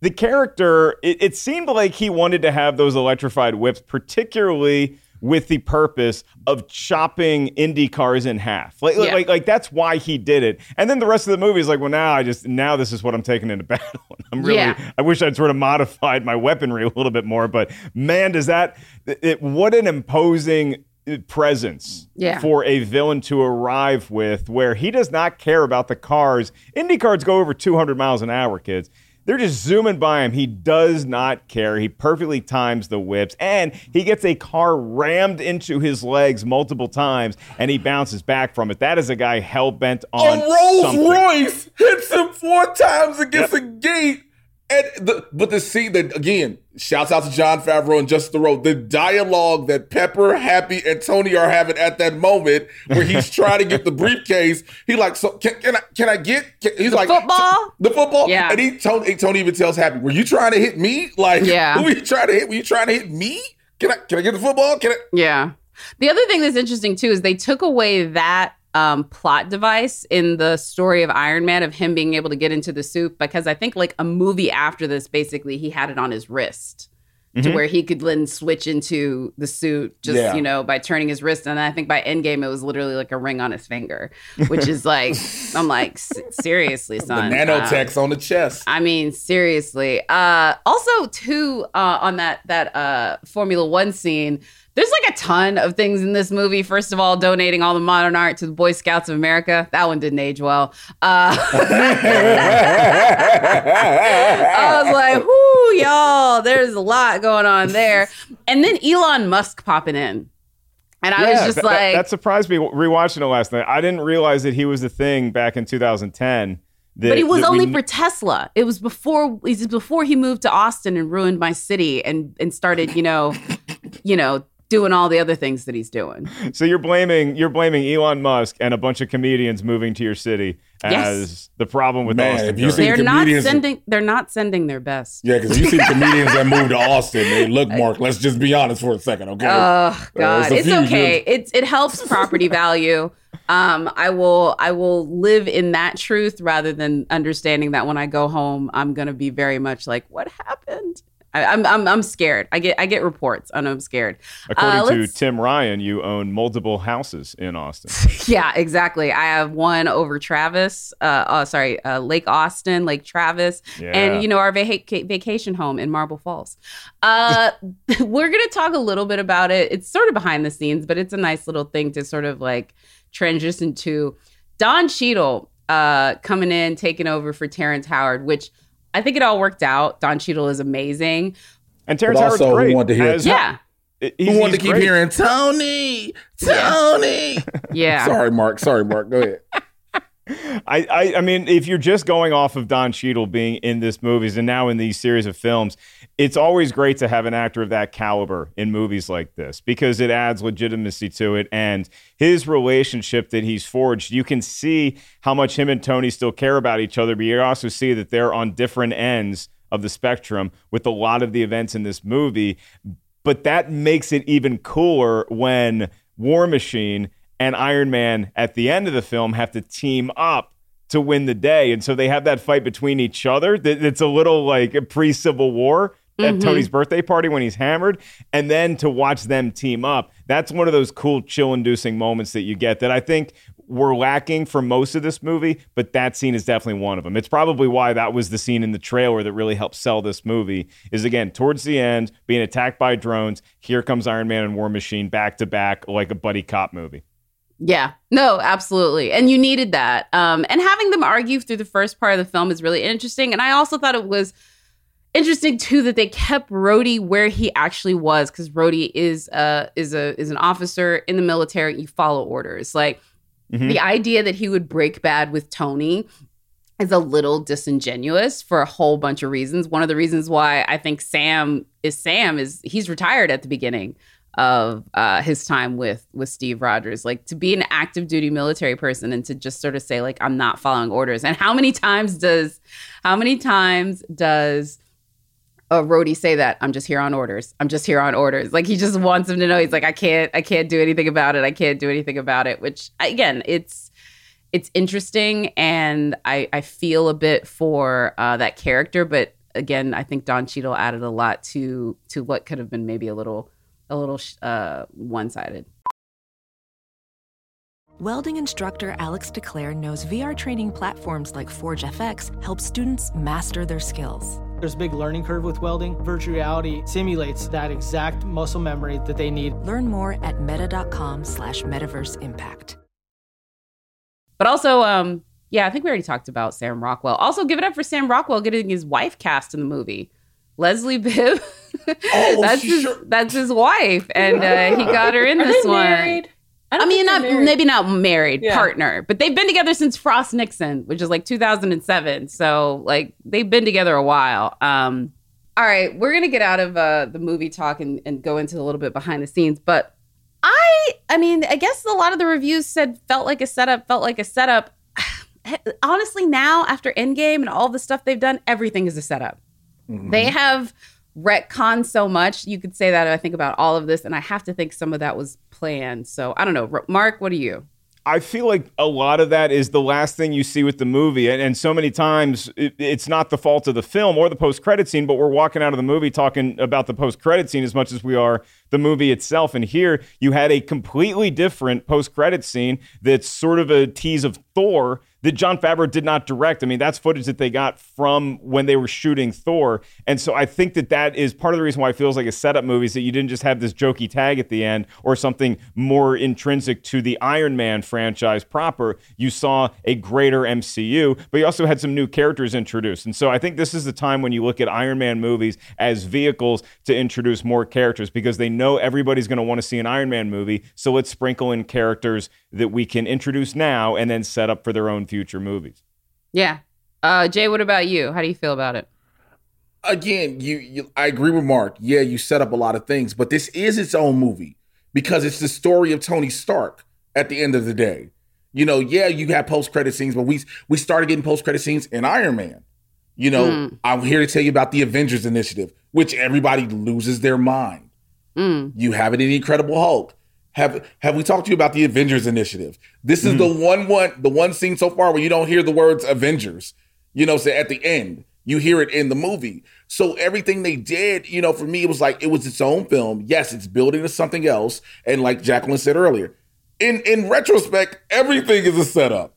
the character, it, it seemed like he wanted to have those electrified whips, particularly with the purpose of chopping Indy cars in half. Like, yeah. like, like that's why he did it. And then the rest of the movie is like, well, now I just, now this is what I'm taking into battle. I'm really, yeah. I wish I'd sort of modified my weaponry a little bit more, but man, does that, it, what an imposing presence yeah. for a villain to arrive with, where he does not care about the cars. Indy cars go over two hundred miles an hour, kids. They're just zooming by him. He does not care. He perfectly times the whips, and he gets a car rammed into his legs multiple times, and he bounces back from it. That is a guy hell-bent on something. A Rolls Royce hits him four times against yep. a gate. And the, but the scene that, again, shouts out to Jon Favreau and Justin Theroux, the dialogue that Pepper, Happy, and Tony are having at that moment where he's trying to get the briefcase. He like, so can, can I can I get? Can, he's the like, football? The football? Yeah. And he Tony, Tony even tells Happy, were you trying to hit me? Like, yeah. who were you trying to hit? Were you trying to hit me? Can I, can I get the football? Can I? Yeah. The other thing that's interesting, too, is they took away that Um, plot device in the story of Iron Man of him being able to get into the suit, because I think like a movie after this, basically he had it on his wrist. mm-hmm. to where he could then switch into the suit just, yeah. you know, by turning his wrist. And I think by Endgame, it was literally like a ring on his finger, which is like, I'm like, seriously, son. The nanotech's uh, on the chest. I mean, seriously. Uh, also, too, uh, on that, that uh, Formula One scene, there's like a ton of things in this movie. First of all, donating all the modern art to the Boy Scouts of America. That one didn't age well. Uh, I was like, whoo, y'all, there's a lot going on there. And then Elon Musk popping in. And I yeah, was just that, like. That surprised me rewatching it last night. I didn't realize that he was a thing back in two thousand ten. That, but he was only we... for Tesla. It was before, it was before he moved to Austin and ruined my city and, and started, you know, you know, doing all the other things that he's doing. So you're blaming you're blaming Elon Musk and a bunch of comedians moving to your city as yes. the problem with Man, Austin. You they're not sending they're not sending their best. Yeah, because you see comedians that move to Austin. They look, Mark, let's just be honest for a second, okay? Oh God, uh, it's, it's okay. Years. It it helps property value. Um, I will I will live in that truth rather than understanding that when I go home, I'm gonna be very much like, what happened? I, I'm I'm I'm scared. I get I get reports, and I'm scared. According uh, to Tim Ryan, you own multiple houses in Austin. Yeah, exactly. I have one over Travis. Uh, oh, sorry, uh, Lake Austin, Lake Travis, yeah. and you know our vac- vacation home in Marble Falls. Uh, we're gonna talk a little bit about it. It's sort of behind the scenes, but it's a nice little thing to sort of like transition to. Don Cheadle uh, coming in, taking over for Terrence Howard, which. I think it all worked out. Don Cheadle is amazing. And Terrence Howard's great. Who wanted to hear As, yeah. He's, who wanted to keep great. hearing Tony, Tony. Yeah. yeah. Sorry, Mark. Sorry, Mark. Go ahead. I, I, I mean, if you're just going off of Don Cheadle being in this movies and now in these series of films, it's always great to have an actor of that caliber in movies like this because it adds legitimacy to it. And his relationship that he's forged, you can see how much him and Tony still care about each other, but you also see that they're on different ends of the spectrum with a lot of the events in this movie. But that makes it even cooler when War Machine and Iron Man at the end of the film have to team up to win the day. And so they have that fight between each other. It's a little like a pre-Civil War at mm-hmm. Tony's birthday party when he's hammered. And then to watch them team up, that's one of those cool chill-inducing moments that you get that I think we're lacking for most of this movie, but that scene is definitely one of them. It's probably why that was the scene in the trailer that really helped sell this movie is, again, towards the end, being attacked by drones. Here comes Iron Man and War Machine back-to-back like a buddy cop movie. Yeah, no, absolutely. And you needed that. Um, and having them argue through the first part of the film is really interesting. And I also thought it was interesting, too, that they kept Rhodey where he actually was, because Rhodey is uh, is a is an officer in the military. You follow orders. Like mm-hmm. the idea that he would break bad with Tony is a little disingenuous for a whole bunch of reasons. One of the reasons why I think Sam is Sam is he's retired at the beginning of uh, his time with with Steve Rogers. Like, to be an active duty military person and to just sort of say, like, I'm not following orders. And how many times does, how many times does uh, Rhodey say that? I'm just here on orders. I'm just here on orders. Like, he just wants him to know. He's like, I can't, I can't do anything about it. I can't do anything about it. Which, again, it's, it's interesting. And I, I feel a bit for uh, that character. But again, I think Don Cheadle added a lot to, to what could have been maybe a little a little uh, one-sided. Welding instructor Alex DeClaire knows V R training platforms like ForgeFX help students master their skills. There's a big learning curve with welding. Virtual reality simulates that exact muscle memory that they need. Learn more at meta.com slash metaverse impact. But also, um, yeah, I think we already talked about Sam Rockwell. Also, give it up for Sam Rockwell getting his wife cast in the movie. Leslie Bibb. Oh, that's his, sure. that's his wife, and uh, he got her in this one. Married? I, I mean, not married. Maybe not married, yeah. partner, but they've been together since Frost Nixon, which is like two thousand seven. So, like, they've been together a while. Um, all right, we're gonna get out of uh, the movie talk and, and go into a little bit behind the scenes. But I, I mean, I guess a lot of the reviews said felt like a setup, felt like a setup. Honestly, now after Endgame and all the stuff they've done, everything is a setup. Mm-hmm. They have retcon so much. You could say that I think about all of this, and I have to think some of that was planned. So I don't know. Mark, what are you? I feel like a lot of that is the last thing you see with the movie. And, and so many times it, it's not the fault of the film or the post-credit scene, but we're walking out of the movie talking about the post-credit scene as much as we are the movie itself. And here you had a completely different post-credit scene that's sort of a tease of Thor that Jon Favreau did not direct. I mean, that's footage that they got from when they were shooting Thor. And so I think that that is part of the reason why it feels like a setup movie, is that you didn't just have this jokey tag at the end or something more intrinsic to the Iron Man franchise proper. You saw a greater M C U, but you also had some new characters introduced. And so I think this is the time when you look at Iron Man movies as vehicles to introduce more characters, because they know everybody's going to want to see an Iron Man movie. So let's sprinkle in characters that we can introduce now and then set up for their own future movies. Yeah. Uh, Jay, what about you? How do you feel about it? Again, you, you I agree with Mark. Yeah, you set up a lot of things, but this is its own movie because it's the story of Tony Stark at the end of the day. You know, yeah, you have post-credit scenes, but we we started getting post-credit scenes in Iron Man. You know, mm. I'm here to tell you about the Avengers initiative, which everybody loses their mind. Mm. You have it in The Incredible Hulk. Have have we talked to you about the Avengers initiative? This is mm. the one one the one scene so far where you don't hear the words Avengers. You know, so at the end, you hear it in the movie. So everything they did, you know, for me, it was like it was its own film. Yes, it's building to something else. And like Jacqueline said earlier, in in retrospect, everything is a setup.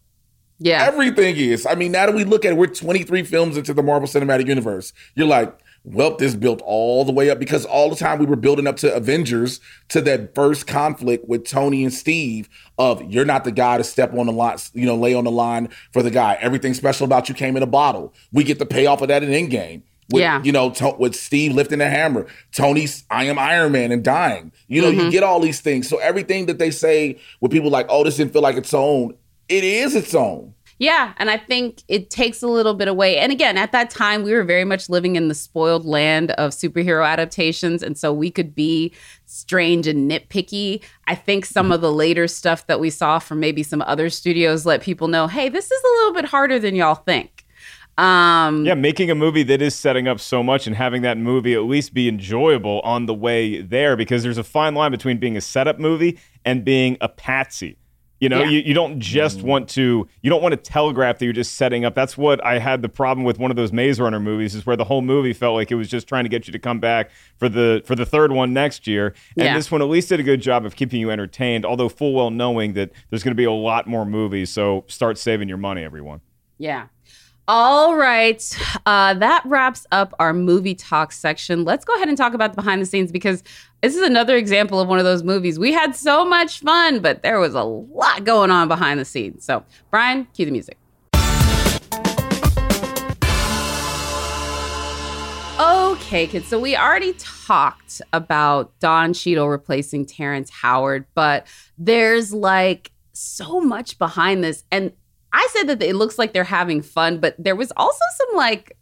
Yeah. Everything is. I mean, now that we look at it, we're twenty-three films into the Marvel Cinematic Universe. You're like, well, this built all the way up, because all the time we were building up to Avengers, to that first conflict with Tony and Steve of, you're not the guy to step on the line, you know, lay on the line for the guy. Everything special about you came in a bottle. We get the payoff of that in Endgame. With, yeah. You know, to, with Steve lifting the hammer, Tony's I am Iron Man and dying. You know, mm-hmm. you get all these things. So everything that they say with people like, oh, this didn't feel like its own, it is its own. Yeah, and I think it takes a little bit away. And again, at that time, we were very much living in the spoiled land of superhero adaptations. And so we could be strange and nitpicky. I think some mm-hmm. of the later stuff that we saw from maybe some other studios let people know, hey, this is a little bit harder than y'all think. Um, yeah, making a movie that is setting up so much and having that movie at least be enjoyable on the way there, because there's a fine line between being a setup movie and being a patsy. You know, yeah. you, you don't just want to, you don't want to telegraph that you're just setting up. That's what I had the problem with one of those Maze Runner movies, is where the whole movie felt like it was just trying to get you to come back for the for the third one next year. And yeah. this one at least did a good job of keeping you entertained, although full well knowing that there's going to be a lot more movies. So start saving your money, everyone. Yeah. All right. Uh, that wraps up our movie talk section. Let's go ahead and talk about the behind the scenes, because this is another example of one of those movies. We had so much fun, but there was a lot going on behind the scenes. So, Brian, cue the music. Okay, kids. So we already talked about Don Cheadle replacing Terrence Howard, but there's like so much behind this. And I said that it looks like they're having fun, but there was also some like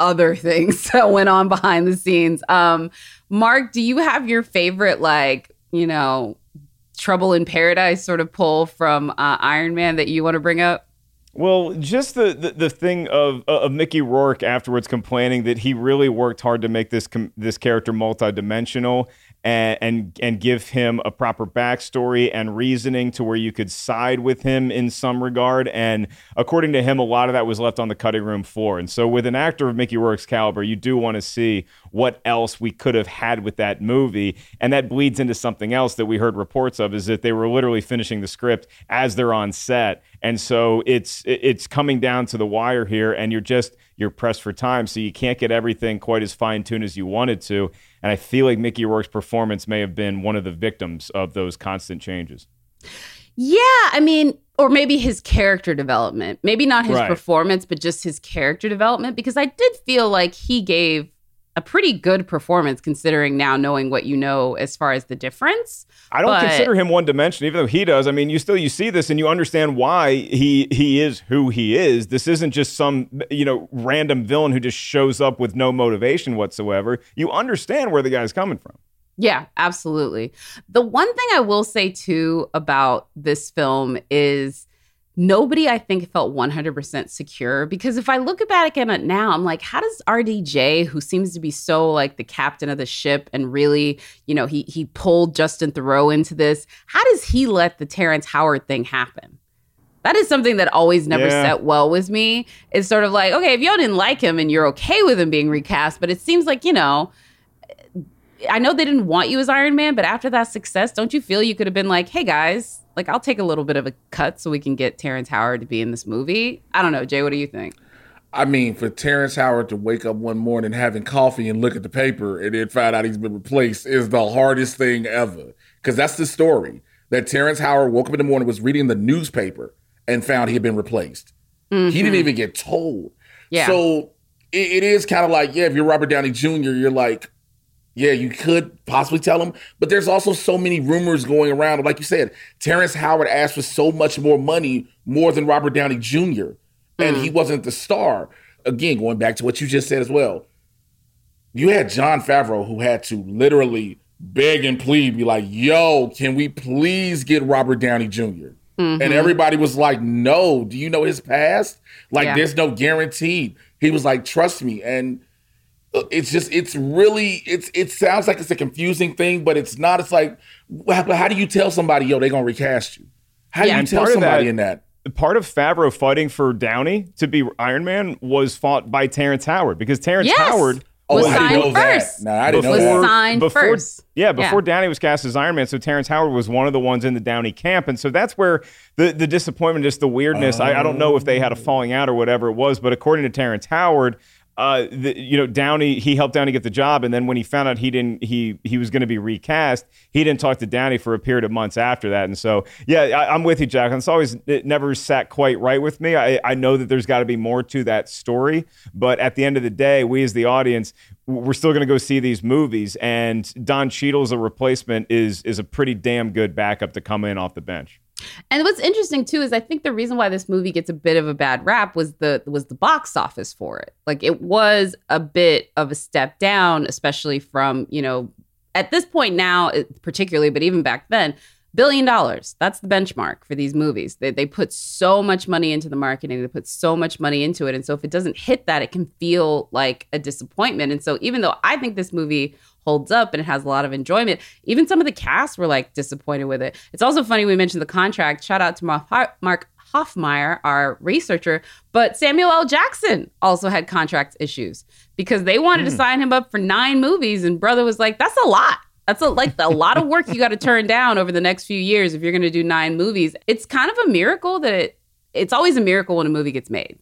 other things that went on behind the scenes. Um, Mark, do you have your favorite, like, you know, Trouble in Paradise sort of pull from uh, Iron Man that you want to bring up? Well, just the, the, the thing of of Mickey Rourke afterwards complaining that he really worked hard to make this com- this character multidimensional. And, and and give him a proper backstory and reasoning to where you could side with him in some regard. And according to him, a lot of that was left on the cutting room floor. And so with an actor of Mickey Rourke's caliber, you do want to see what else we could have had with that movie. And that bleeds into something else that we heard reports of, is that they were literally finishing the script as they're on set. And so it's it's coming down to the wire here, and you're just you're pressed for time, so you can't get everything quite as fine-tuned as you wanted to. And I feel like Mickey Rourke's performance may have been one of the victims of those constant changes. Yeah, I mean, or maybe his character development. Maybe not his right. performance, but just his character development. Because I did feel like he gave a pretty good performance, considering now knowing what you know as far as the difference. I don't but, consider him one dimension, even though he does. I mean, you still, you see this and you understand why he he is who he is. This isn't just some, you know, random villain who just shows up with no motivation whatsoever. You understand where the guy's coming from. Yeah, absolutely. The one thing I will say too about this film is nobody, I think, felt one hundred percent secure. Because if I look back at it now, I'm like, how does R D J, who seems to be so like the captain of the ship and really, you know, he he pulled Justin Theroux into this, how does he let the Terrence Howard thing happen? That is something that always never yeah. set well with me. It's sort of like, okay, if y'all didn't like him and you're okay with him being recast, but it seems like, you know, I know they didn't want you as Iron Man, but after that success, don't you feel you could have been like, hey guys, like, I'll take a little bit of a cut so we can get Terrence Howard to be in this movie. I don't know. Jay, what do you think? I mean, for Terrence Howard to wake up one morning having coffee and look at the paper and then find out he's been replaced is the hardest thing ever. Because that's the story. That Terrence Howard woke up in the morning, was reading the newspaper, and found he had been replaced. Mm-hmm. He didn't even get told. Yeah. So it, it is kind of like, yeah, if you're Robert Downey Junior, you're like, yeah, you could possibly tell him, but there's also so many rumors going around. Like you said, Terrence Howard asked for so much more money, more than Robert Downey Junior, and mm. he wasn't the star. Again, going back to what you just said as well, you had Jon Favreau, who had to literally beg and plead, be like, yo, can we please get Robert Downey Junior? Mm-hmm. And everybody was like, no, do you know his past? Like, yeah. there's no guarantee. He was like, trust me. And it's just, it's really, it's it sounds like it's a confusing thing, but it's not. It's like, how do you tell somebody, yo, they're going to recast you? How do yeah, you tell somebody that, in that? Part of Favreau fighting for Downey to be Iron Man was fought by Terrence Howard, because Terrence yes. Howard oh, was I signed first. No, I didn't know that. Before, was signed before, first. Yeah, before yeah. Downey was cast as Iron Man, so Terrence Howard was one of the ones in the Downey camp. And so that's where the, the disappointment, just the weirdness, oh. I, I don't know if they had a falling out or whatever it was, but according to Terrence Howard, Uh, the, you know, Downey, he helped Downey get the job. And then when he found out he didn't, he he was going to be recast, he didn't talk to Downey for a period of months after that. And so, yeah, I, I'm with you, Jack. It's always, it never sat quite right with me. I, I know that there's got to be more to that story. But at the end of the day, we as the audience, we're still going to go see these movies. And Don Cheadle as a replacement is is a pretty damn good backup to come in off the bench. And what's interesting, too, is I think the reason why this movie gets a bit of a bad rap was the was the box office for it. Like, it was a bit of a step down, especially from, you know, at this point now, particularly, but even back then, billion dollars. That's the benchmark for these movies. They, they put so much money into the marketing. They put so much money into it. And so if it doesn't hit that, it can feel like a disappointment. And so even though I think this movie holds up and it has a lot of enjoyment, even some of the cast were like disappointed with it. It's also funny we mentioned the contract. Shout out to Mark Hoffmeyer, our researcher, but Samuel L. Jackson also had contract issues because they wanted mm. to sign him up for nine movies, and brother was like, "That's a lot. That's a, like a lot of work you got to turn down over the next few years if you're going to do nine movies." It's kind of a miracle that it. It's always a miracle when a movie gets made.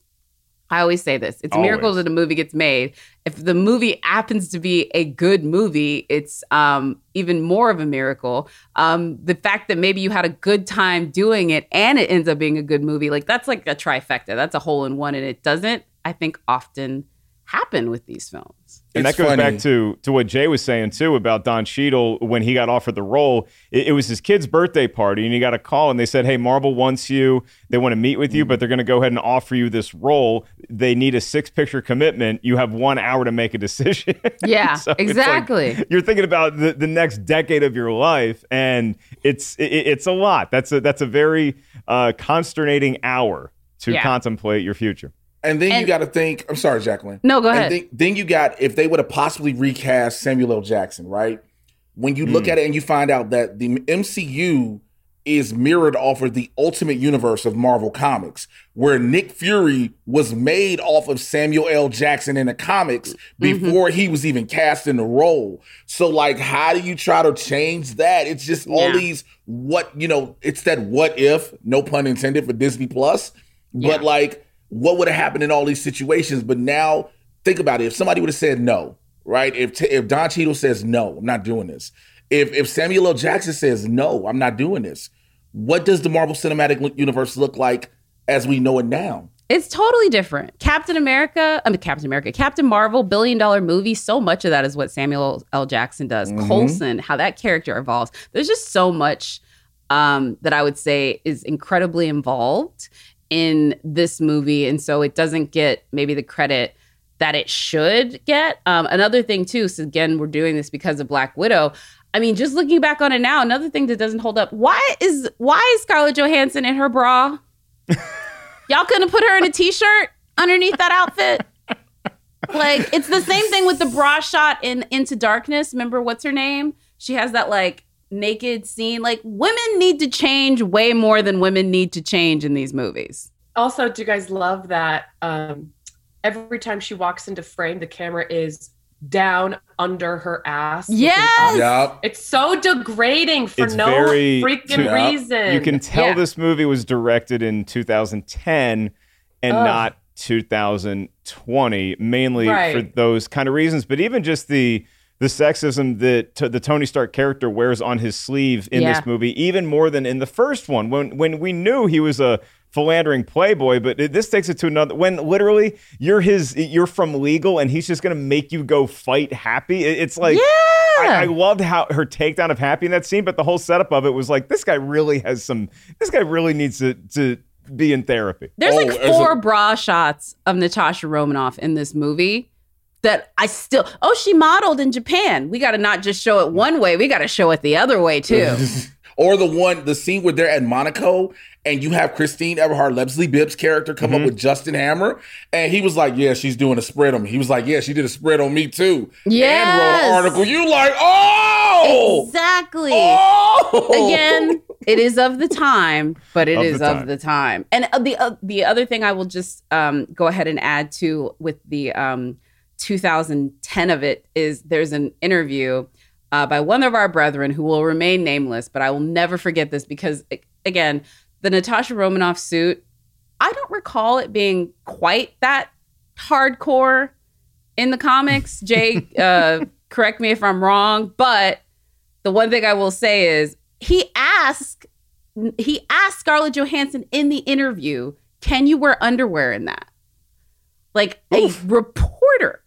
I always say this. It's always a miracle that a movie gets made. If the movie happens to be a good movie, it's um, even more of a miracle. Um, the fact that maybe you had a good time doing it and it ends up being a good movie, like that's like a trifecta. That's a hole in one, and it doesn't, I think, often happen with these films. And it's that goes funny. back to to what Jay was saying, too, about Don Cheadle when he got offered the role. It, it was his kid's birthday party, and he got a call, and they said, hey, Marvel wants you. They want to meet with you, but they're going to go ahead and offer you this role. They need a six-picture commitment. You have one hour to make a decision. Yeah, so exactly. Like, you're thinking about the, the next decade of your life, and it's it, it's a lot. That's a, that's a very uh, consternating hour to yeah. contemplate your future. And then and, you got to think, I'm sorry, Jacqueline. No, go ahead. And then, then you got, if they would have possibly recast Samuel L. Jackson, right? When you mm. look at it and you find out that the M C U is mirrored off of the ultimate universe of Marvel Comics, where Nick Fury was made off of Samuel L. Jackson in the comics before mm-hmm. he was even cast in the role. So, like, how do you try to change that? It's just all yeah. these what, you know, it's that what if, no pun intended for Disney Plus, yeah. but like, what would have happened in all these situations? But now think about it. If somebody would have said no, right? If t- if Don Cheadle says no, I'm not doing this. If if Samuel L. Jackson says no, I'm not doing this. What does the Marvel Cinematic Universe look like as we know it now? It's totally different. Captain America, I mean, Captain America, Captain Marvel, billion dollar movie. So much of that is what Samuel L. Jackson does. Mm-hmm. Coulson, how that character evolves. There's just so much um, that I would say is incredibly involved in this movie, and so it doesn't get maybe the credit that it should get. Um, another thing too, so again, we're doing this because of Black Widow. I mean, just looking back on it now, another thing that doesn't hold up, why is why is Scarlett Johansson in her bra? Y'all couldn't put her in a t-shirt underneath that outfit? Like, it's the same thing with the bra shot in Into Darkness. Remember, what's her name? She has that, like, naked scene. Like, women need to change way more than women need to change in these movies. Also, do you guys love that um, every time she walks into frame, the camera is down under her ass? Yes! Yep. It's so degrading for it's no very, freaking yep. reason. You can tell yeah. this movie was directed in two thousand ten and Ugh. not two thousand twenty, mainly right. for those kind of reasons. But even just the the sexism that t- the Tony Stark character wears on his sleeve in yeah. this movie, even more than in the first one, when when we knew he was a philandering playboy. But it, this takes it to another, when literally you're his, you're from legal, and he's just gonna make you go fight Happy. It, it's like, yeah! I, I loved how her takedown of Happy in that scene, but the whole setup of it was like, this guy really has some, this guy really needs to to be in therapy. There's oh, like four a- bra shots of Natasha Romanoff in this movie that I still, oh, she modeled in Japan. We got to not just show it one way. We got to show it the other way too. Or the one, the scene where they're at Monaco and you have Christine Everhart, Leslie Bibb's character, come mm-hmm. up with Justin Hammer. And he was like, yeah, she's doing a spread on me. He was like, yeah, she did a spread on me too. Yes. And wrote an article. You like, oh! Exactly. Oh! Again, it is of the time, but it of is the of the time. And the uh, the other thing I will just um, go ahead and add to with the um, two thousand ten of it is there's an interview uh, by one of our brethren who will remain nameless, but I will never forget this because, again, the Natasha Romanoff suit, I don't recall it being quite that hardcore in the comics. Jay, uh, correct me if I'm wrong, but the one thing I will say is, He asked, he asked Scarlett Johansson in the interview, "Can you wear underwear in that?" Like Oof. a reporter,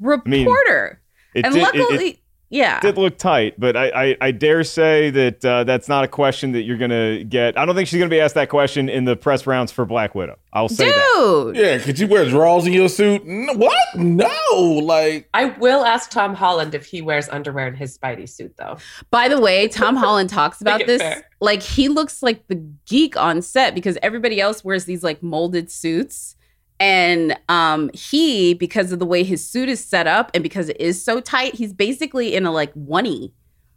reporter. I mean, and did, luckily, it, it yeah, did look tight. But I, I, I dare say that uh, that's not a question that you're gonna get. I don't think she's gonna be asked that question in the press rounds for Black Widow. I'll say Dude. that. Yeah, could you wear drawers in your suit? What? No, like I will ask Tom Holland if he wears underwear in his Spidey suit, though. By the way, Tom Holland talks about this fair. like he looks like the geek on set because everybody else wears these like molded suits, and um, he, because of the way his suit is set up and because it is so tight, he's basically in a like oneie.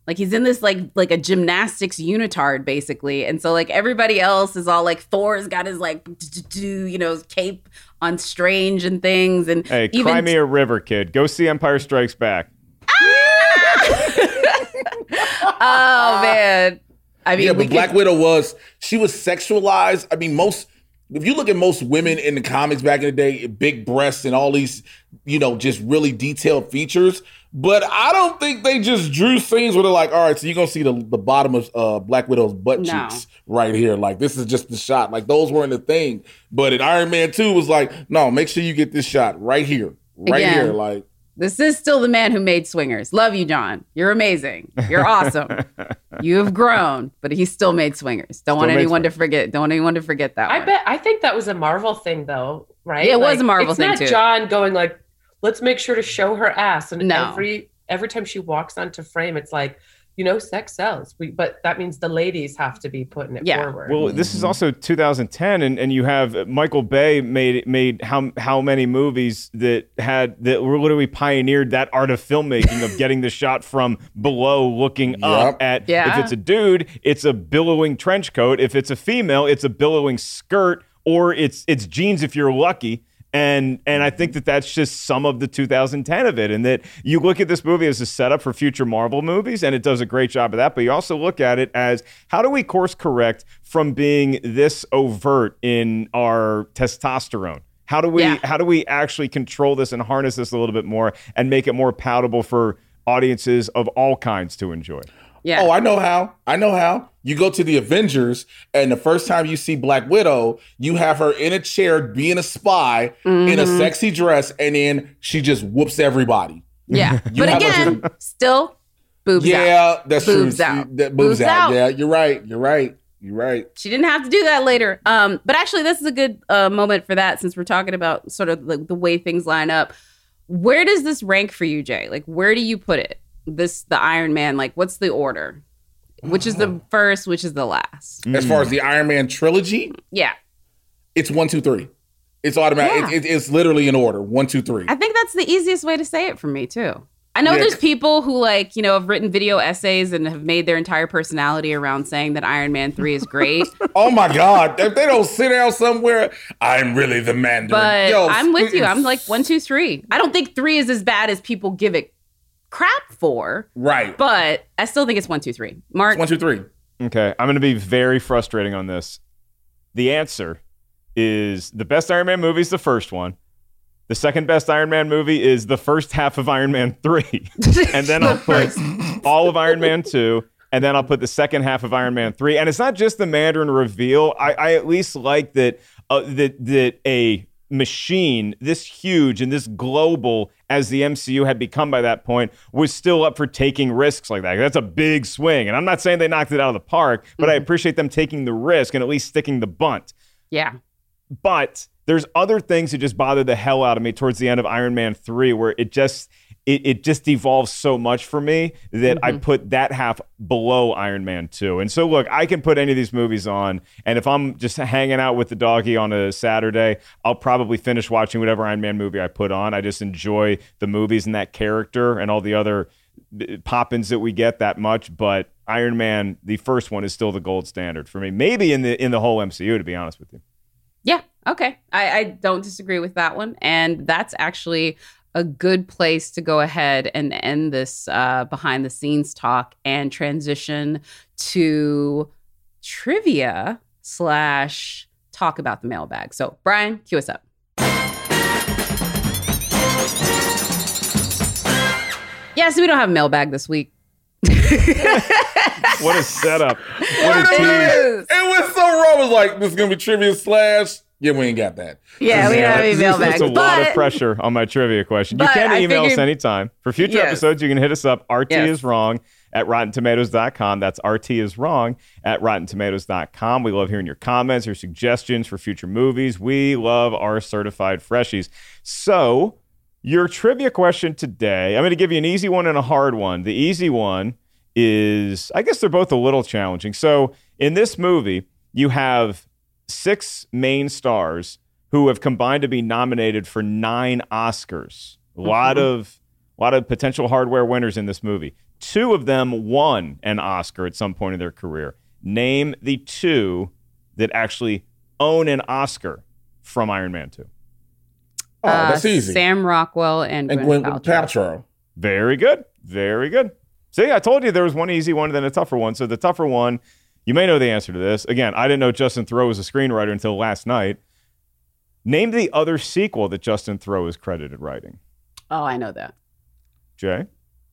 Like he's in this like like a gymnastics unitard basically, and so like everybody else is all like Thor's got his like you know cape on Strange and things, and hey, even cry me a river, kid. Go see Empire Strikes Back. Ah! Oh man, I mean, yeah, but Black could... Widow was she was sexualized. I mean, most if you look at most women in the comics back in the day, big breasts and all these you know just really detailed features. But I don't think they just drew scenes where they're like, all right, so you're going to see the, the bottom of uh, Black Widow's butt no. cheeks right here. Like, this is just the shot. Like, those weren't a thing. But in Iron Man two, it was like, no, make sure you get this shot right here. Right Again, here. Like, this is still the man who made Swingers. Love you, John. You're amazing. You're awesome. You have grown. But he still made Swingers. Don't still want anyone swingers. to forget. Don't want anyone to forget that I one. bet. I think that was a Marvel thing, though, right? Yeah, it like, was a Marvel thing, too. It's not John going like, let's make sure to show her ass. And no. every every time she walks onto frame, it's like, you know, sex sells. We, but that means the ladies have to be putting it yeah. forward. Well, this is also two thousand ten, and, and you have Michael Bay made made how how many movies that had that were literally pioneered that art of filmmaking of getting the shot from below, looking yep. up at yeah. if it's a dude, it's a billowing trench coat. If it's a female, it's a billowing skirt, or it's it's jeans if you're lucky. And and I think that that's just some of the two thousand ten of it, and that you look at this movie as a setup for future Marvel movies, and it does a great job of that. But you also look at it as, how do we course correct from being this overt in our testosterone? How do we yeah. how do we actually control this and harness this a little bit more and make it more palatable for audiences of all kinds to enjoy? Yeah. Oh, I know how. I know how. You go to the Avengers, and the first time you see Black Widow, you have her in a chair being a spy mm-hmm. in a sexy dress, and then she just whoops everybody. Yeah. You but again, a- still boobs yeah, out. Yeah, that's boobs true. Out. She, that boobs, boobs out. out. Yeah, you're right. You're right. You're right. She didn't have to do that later. Um, but actually, this is a good uh, moment for that, since we're talking about sort of the, the way things line up. Where does this rank for you, Jay? Like, where do you put it? This the Iron Man, like, what's the order? Which is the first, which is the last? As far as the Iron Man trilogy? Yeah. it's one, two, three. It's automatic. Yeah. It, it, it's literally in order. One, two, three. I think that's the easiest way to say it for me, too. I know Nick. There's people who, like, you know, have written video essays and have made their entire personality around saying that Iron Man three is great. Oh, my God. If they don't sit down somewhere, I'm really the Mandarin. But Yo, I'm with you. I'm like, one, two, three. I don't think three is as bad as people give it crap for. Right. But I still think it's one, two, three. Mark? It's one, two, three. Okay. I'm going to be very frustrating on this. The answer is the best Iron Man movie is the first one. The second best Iron Man movie is the first half of Iron Man three. And then I'll put all of Iron Man two. And then I'll put the second half of Iron Man three. And it's not just the Mandarin reveal. I, I at least like that, uh, that that a machine this huge and this global as the M C U had become by that point was still up for taking risks like that. That's a big swing. And I'm not saying they knocked it out of the park, but mm-hmm. I appreciate them taking the risk and at least sticking the bunt. Yeah. But there's other things that just bother the hell out of me towards the end of Iron Man three, where it just it, it just evolves so much for me that mm-hmm. I put that half below Iron Man two. And so, look, I can put any of these movies on, and if I'm just hanging out with the doggy on a Saturday, I'll probably finish watching whatever Iron Man movie I put on. I just enjoy the movies and that character and all the other pop-ins that we get that much, but Iron Man, the first one, is still the gold standard for me, maybe in the in the whole M C U, to be honest with you. Yeah. Okay. I, I don't disagree with that one. And that's actually a good place to go ahead and end this uh, behind the scenes talk and transition to trivia slash talk about the mailbag. So, Brian, cue us up. Yeah, so we don't have a mailbag this week. What a setup. What a tease. It was so wrong. I was like, this is going to be trivia slash. Yeah, we ain't got that. Yeah, we don't have any mailbags. That's a lot of pressure on my trivia question. You can email us anytime. For future episodes, you can hit us up. R T is wrong at rotten tomatoes dot com. That's R T is wrong at rotten tomatoes dot com. We love hearing your comments, your suggestions for future movies. We love our certified freshies. So your trivia question today, I'm going to give you an easy one and a hard one. The easy one is, I guess they're both a little challenging. So in this movie, you have six main stars who have combined to be nominated for nine Oscars. A lot mm-hmm. of a lot of potential hardware winners in this movie. Two of them won an Oscar at some point in their career. Name the two that actually own an Oscar from Iron Man two. Oh, uh, that's easy. Sam Rockwell and, and Gwyneth Paltrow. Paltrow. Very good. Very good. See, I told you there was one easy one and then a tougher one. So the tougher one, you may know the answer to this. Again, I didn't know Justin Theroux was a screenwriter until last night. Name the other sequel that Justin Theroux is credited writing. Oh, I know that. Jay?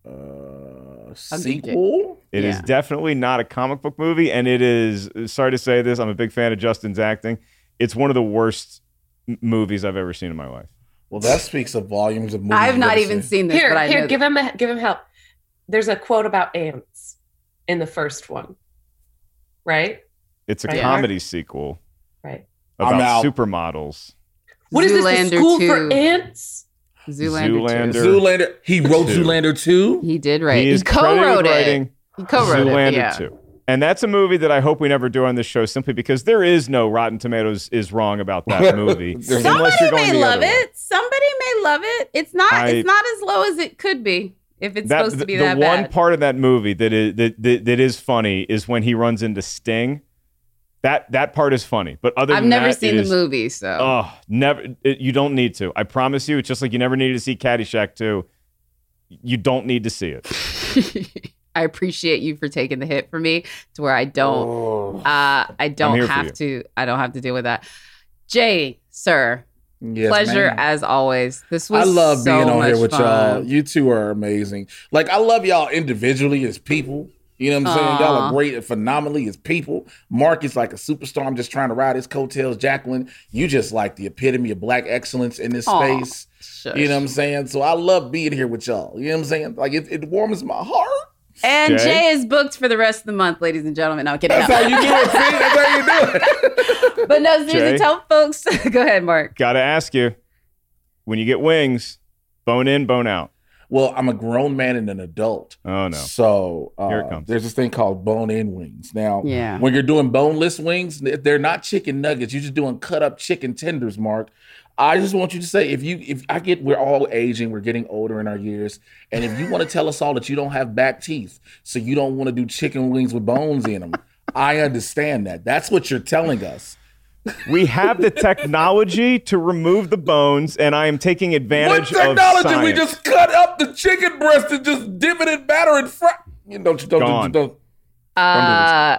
Uh, sequel? It yeah. is definitely not a comic book movie, and it is, sorry to say this, I'm a big fan of Justin's acting. It's one of the worst m- movies I've ever seen in my life. Well, that speaks of volumes of movies. I've not even seen, seen this, here, but I Here, give him, a, give him help. There's a quote about ants in the first one. Right? It's a right. comedy sequel. Right. About supermodels. What is Zoolander this? The school two. For ants? Zoolander. Zoolander. Zoolander. He wrote two. Zoolander two? He did write he, he co-wrote it. He co-wrote Zoolander it. Yeah. two. And that's a movie that I hope we never do on this show simply because there is no Rotten Tomatoes is wrong about that movie. Somebody you're going may love it. Way. Somebody may love it. It's not I, it's not as low as it could be. If it's that, supposed to be the, that the bad. The one part of that movie that is that, that that is funny is when he runs into Sting. That that part is funny, but other I've than never that, seen the is, movie, so oh, never. It, you don't need to. I promise you. It's just like you never needed to see Caddyshack two. You don't need to see it. I appreciate you for taking the hit for me to where I don't. Oh. Uh, I don't have to. I don't have to deal with that. Jay, sir. Yes, pleasure man. As always. This was I love so being on here with fun. Y'all. You two are amazing. Like I love y'all individually as people. You know what I'm saying? Aww. Y'all are great and phenomenally as people. Mark is like a superstar. I'm just trying to ride his coattails. Jacqueline, you just like the epitome of black excellence in this Aww. Space. Shush. You know what I'm saying? So I love being here with y'all. You know what I'm saying? Like it, it warms my heart. And Jay? Jay is booked for the rest of the month, ladies and gentlemen. No, I'm kidding. That's no. how you do it. See? That's how you do it. But no, seriously, Jay, tell folks. Go ahead, Mark. Gotta ask you, when you get wings, bone in, bone out. Well, I'm a grown man and an adult. Oh, no. So uh, Here it comes. There's this thing called bone-in wings. Now, yeah. when you're doing boneless wings, they're not chicken nuggets. You're just doing cut-up chicken tenders, Mark. I just want you to say, if you, if I get, we're all aging, we're getting older in our years, and if you want to tell us all that you don't have back teeth, so you don't want to do chicken wings with bones in them, I understand that. That's what you're telling us. We have the technology to remove the bones, and I am taking advantage of science. What technology? We just cut up the chicken breast and just dip it in batter and fry. You know, don't, don't, don't. Uh,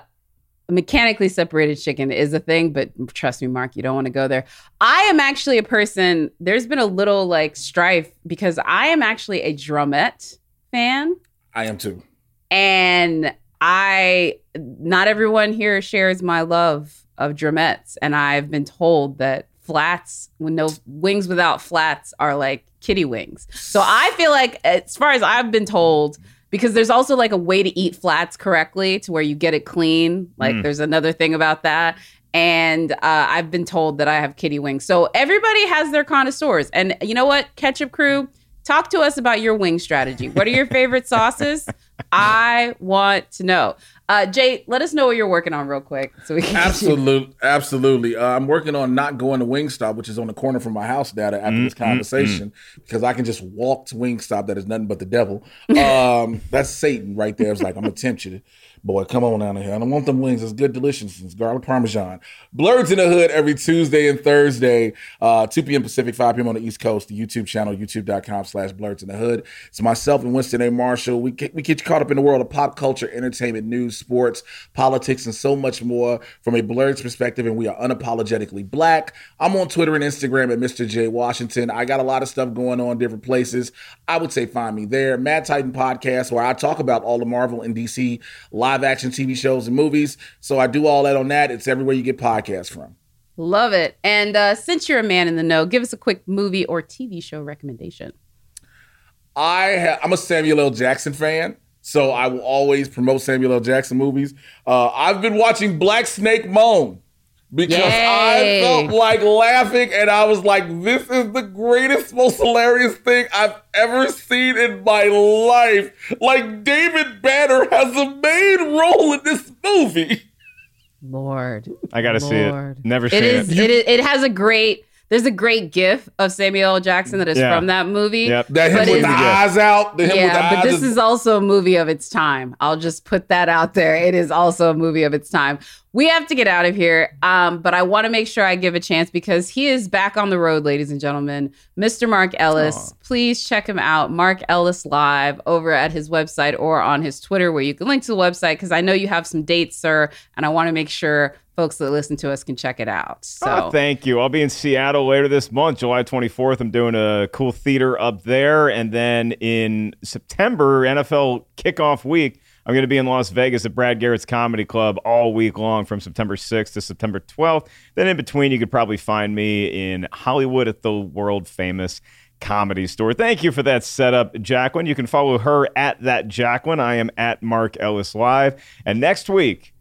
mechanically separated chicken is a thing, but trust me, Mark, you don't want to go there. I am actually a person. There's been a little like strife because I am actually a drumette fan. I am too, and I. Not everyone here shares my love of drumettes, and I've been told that flats, when no wings without flats, are like kitty wings. So I feel like, as far as I've been told, because there's also like a way to eat flats correctly to where you get it clean. Like mm. there's another thing about that. And uh, I've been told that I have kitty wings. So everybody has their connoisseurs. And you know what, Ketchup Crew, talk to us about your wing strategy. What are your favorite sauces? I want to know. Uh, Jay, let us know what you're working on real quick. So we can Absolute, absolutely. Uh, I'm working on not going to Wingstop, which is on the corner from my house, data after mm, this conversation, mm, because I can just walk to Wingstop. That is nothing but the devil. Um, that's Satan right there. It's like, I'm going to tempt you. Boy, come on down here. I don't want them wings. It's good, delicious. It's garlic parmesan. Blurs in the Hood every Tuesday and Thursday, uh, two p.m. Pacific, five p.m. on the East Coast. The YouTube channel, youtube.com slash Blurs in the Hood. It's myself and Winston A. Marshall. We get, we get you caught up in the world of pop culture, entertainment, news, sports, politics, and so much more from a Blurs perspective, and we are unapologetically black. I'm on Twitter and Instagram at Mister Jay Washington. I got a lot of stuff going on different places. I would say find me there. Mad Titan Podcast, where I talk about all the Marvel and D C live Live action T V shows and movies. So I do all that on that. It's everywhere you get podcasts from. Love it. And uh, since you're a man in the know, give us a quick movie or T V show recommendation. I ha- I'm a Samuel L. Jackson fan, so I will always promote Samuel L. Jackson movies. Uh, I've been watching Black Snake Moan because Yay. I felt like laughing, and I was like, this is the greatest, most hilarious thing I've ever seen in my life. Like, David Banner has a main role in this movie. Lord. I gotta Lord. see it. Never seen it. Is, it. It, it has a great, there's a great gif of Samuel L. Jackson that is yeah. from that movie. Yep. That him with the eyes out. The him yeah, with the but eyes this is-, is also a movie of its time. I'll just put that out there. It is also a movie of its time. We have to get out of here, um, but I want to make sure I give a chance because he is back on the road, ladies and gentlemen. Mister Mark Ellis, Aww. please check him out. Mark Ellis Live over at his website or on his Twitter where you can link to the website because I know you have some dates, sir, and I want to make sure folks that listen to us can check it out. So oh, thank you. I'll be in Seattle later this month, July twenty-fourth. I'm doing a cool theater up there, and then in September, N F L kickoff week, I'm going to be in Las Vegas at Brad Garrett's Comedy Club all week long from September sixth to September twelfth. Then in between, you could probably find me in Hollywood at the world-famous Comedy Store. Thank you for that setup, Jacqueline. You can follow her at that Jacqueline. I am at Mark Ellis Live. And next week,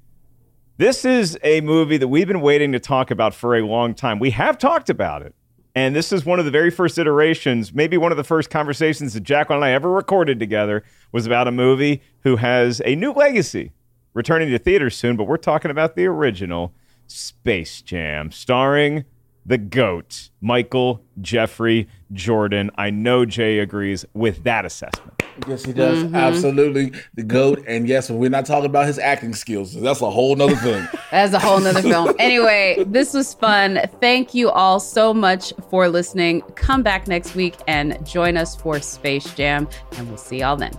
this is a movie that we've been waiting to talk about for a long time. We have talked about it. And this is one of the very first iterations, maybe one of the first conversations that Jacqueline and I ever recorded together was about a movie who has a new legacy, returning to theaters soon, but we're talking about the original Space Jam, starring the GOAT, Michael Jeffrey Jordan. I know Jay agrees with that assessment. Yes, he does. Mm-hmm. Absolutely. The GOAT. And yes, we're not talking about his acting skills. That's a whole nother thing. That's a whole nother film. Anyway, this was fun. Thank you all so much for listening. Come back next week and join us for Space Jam. And we'll see y'all then.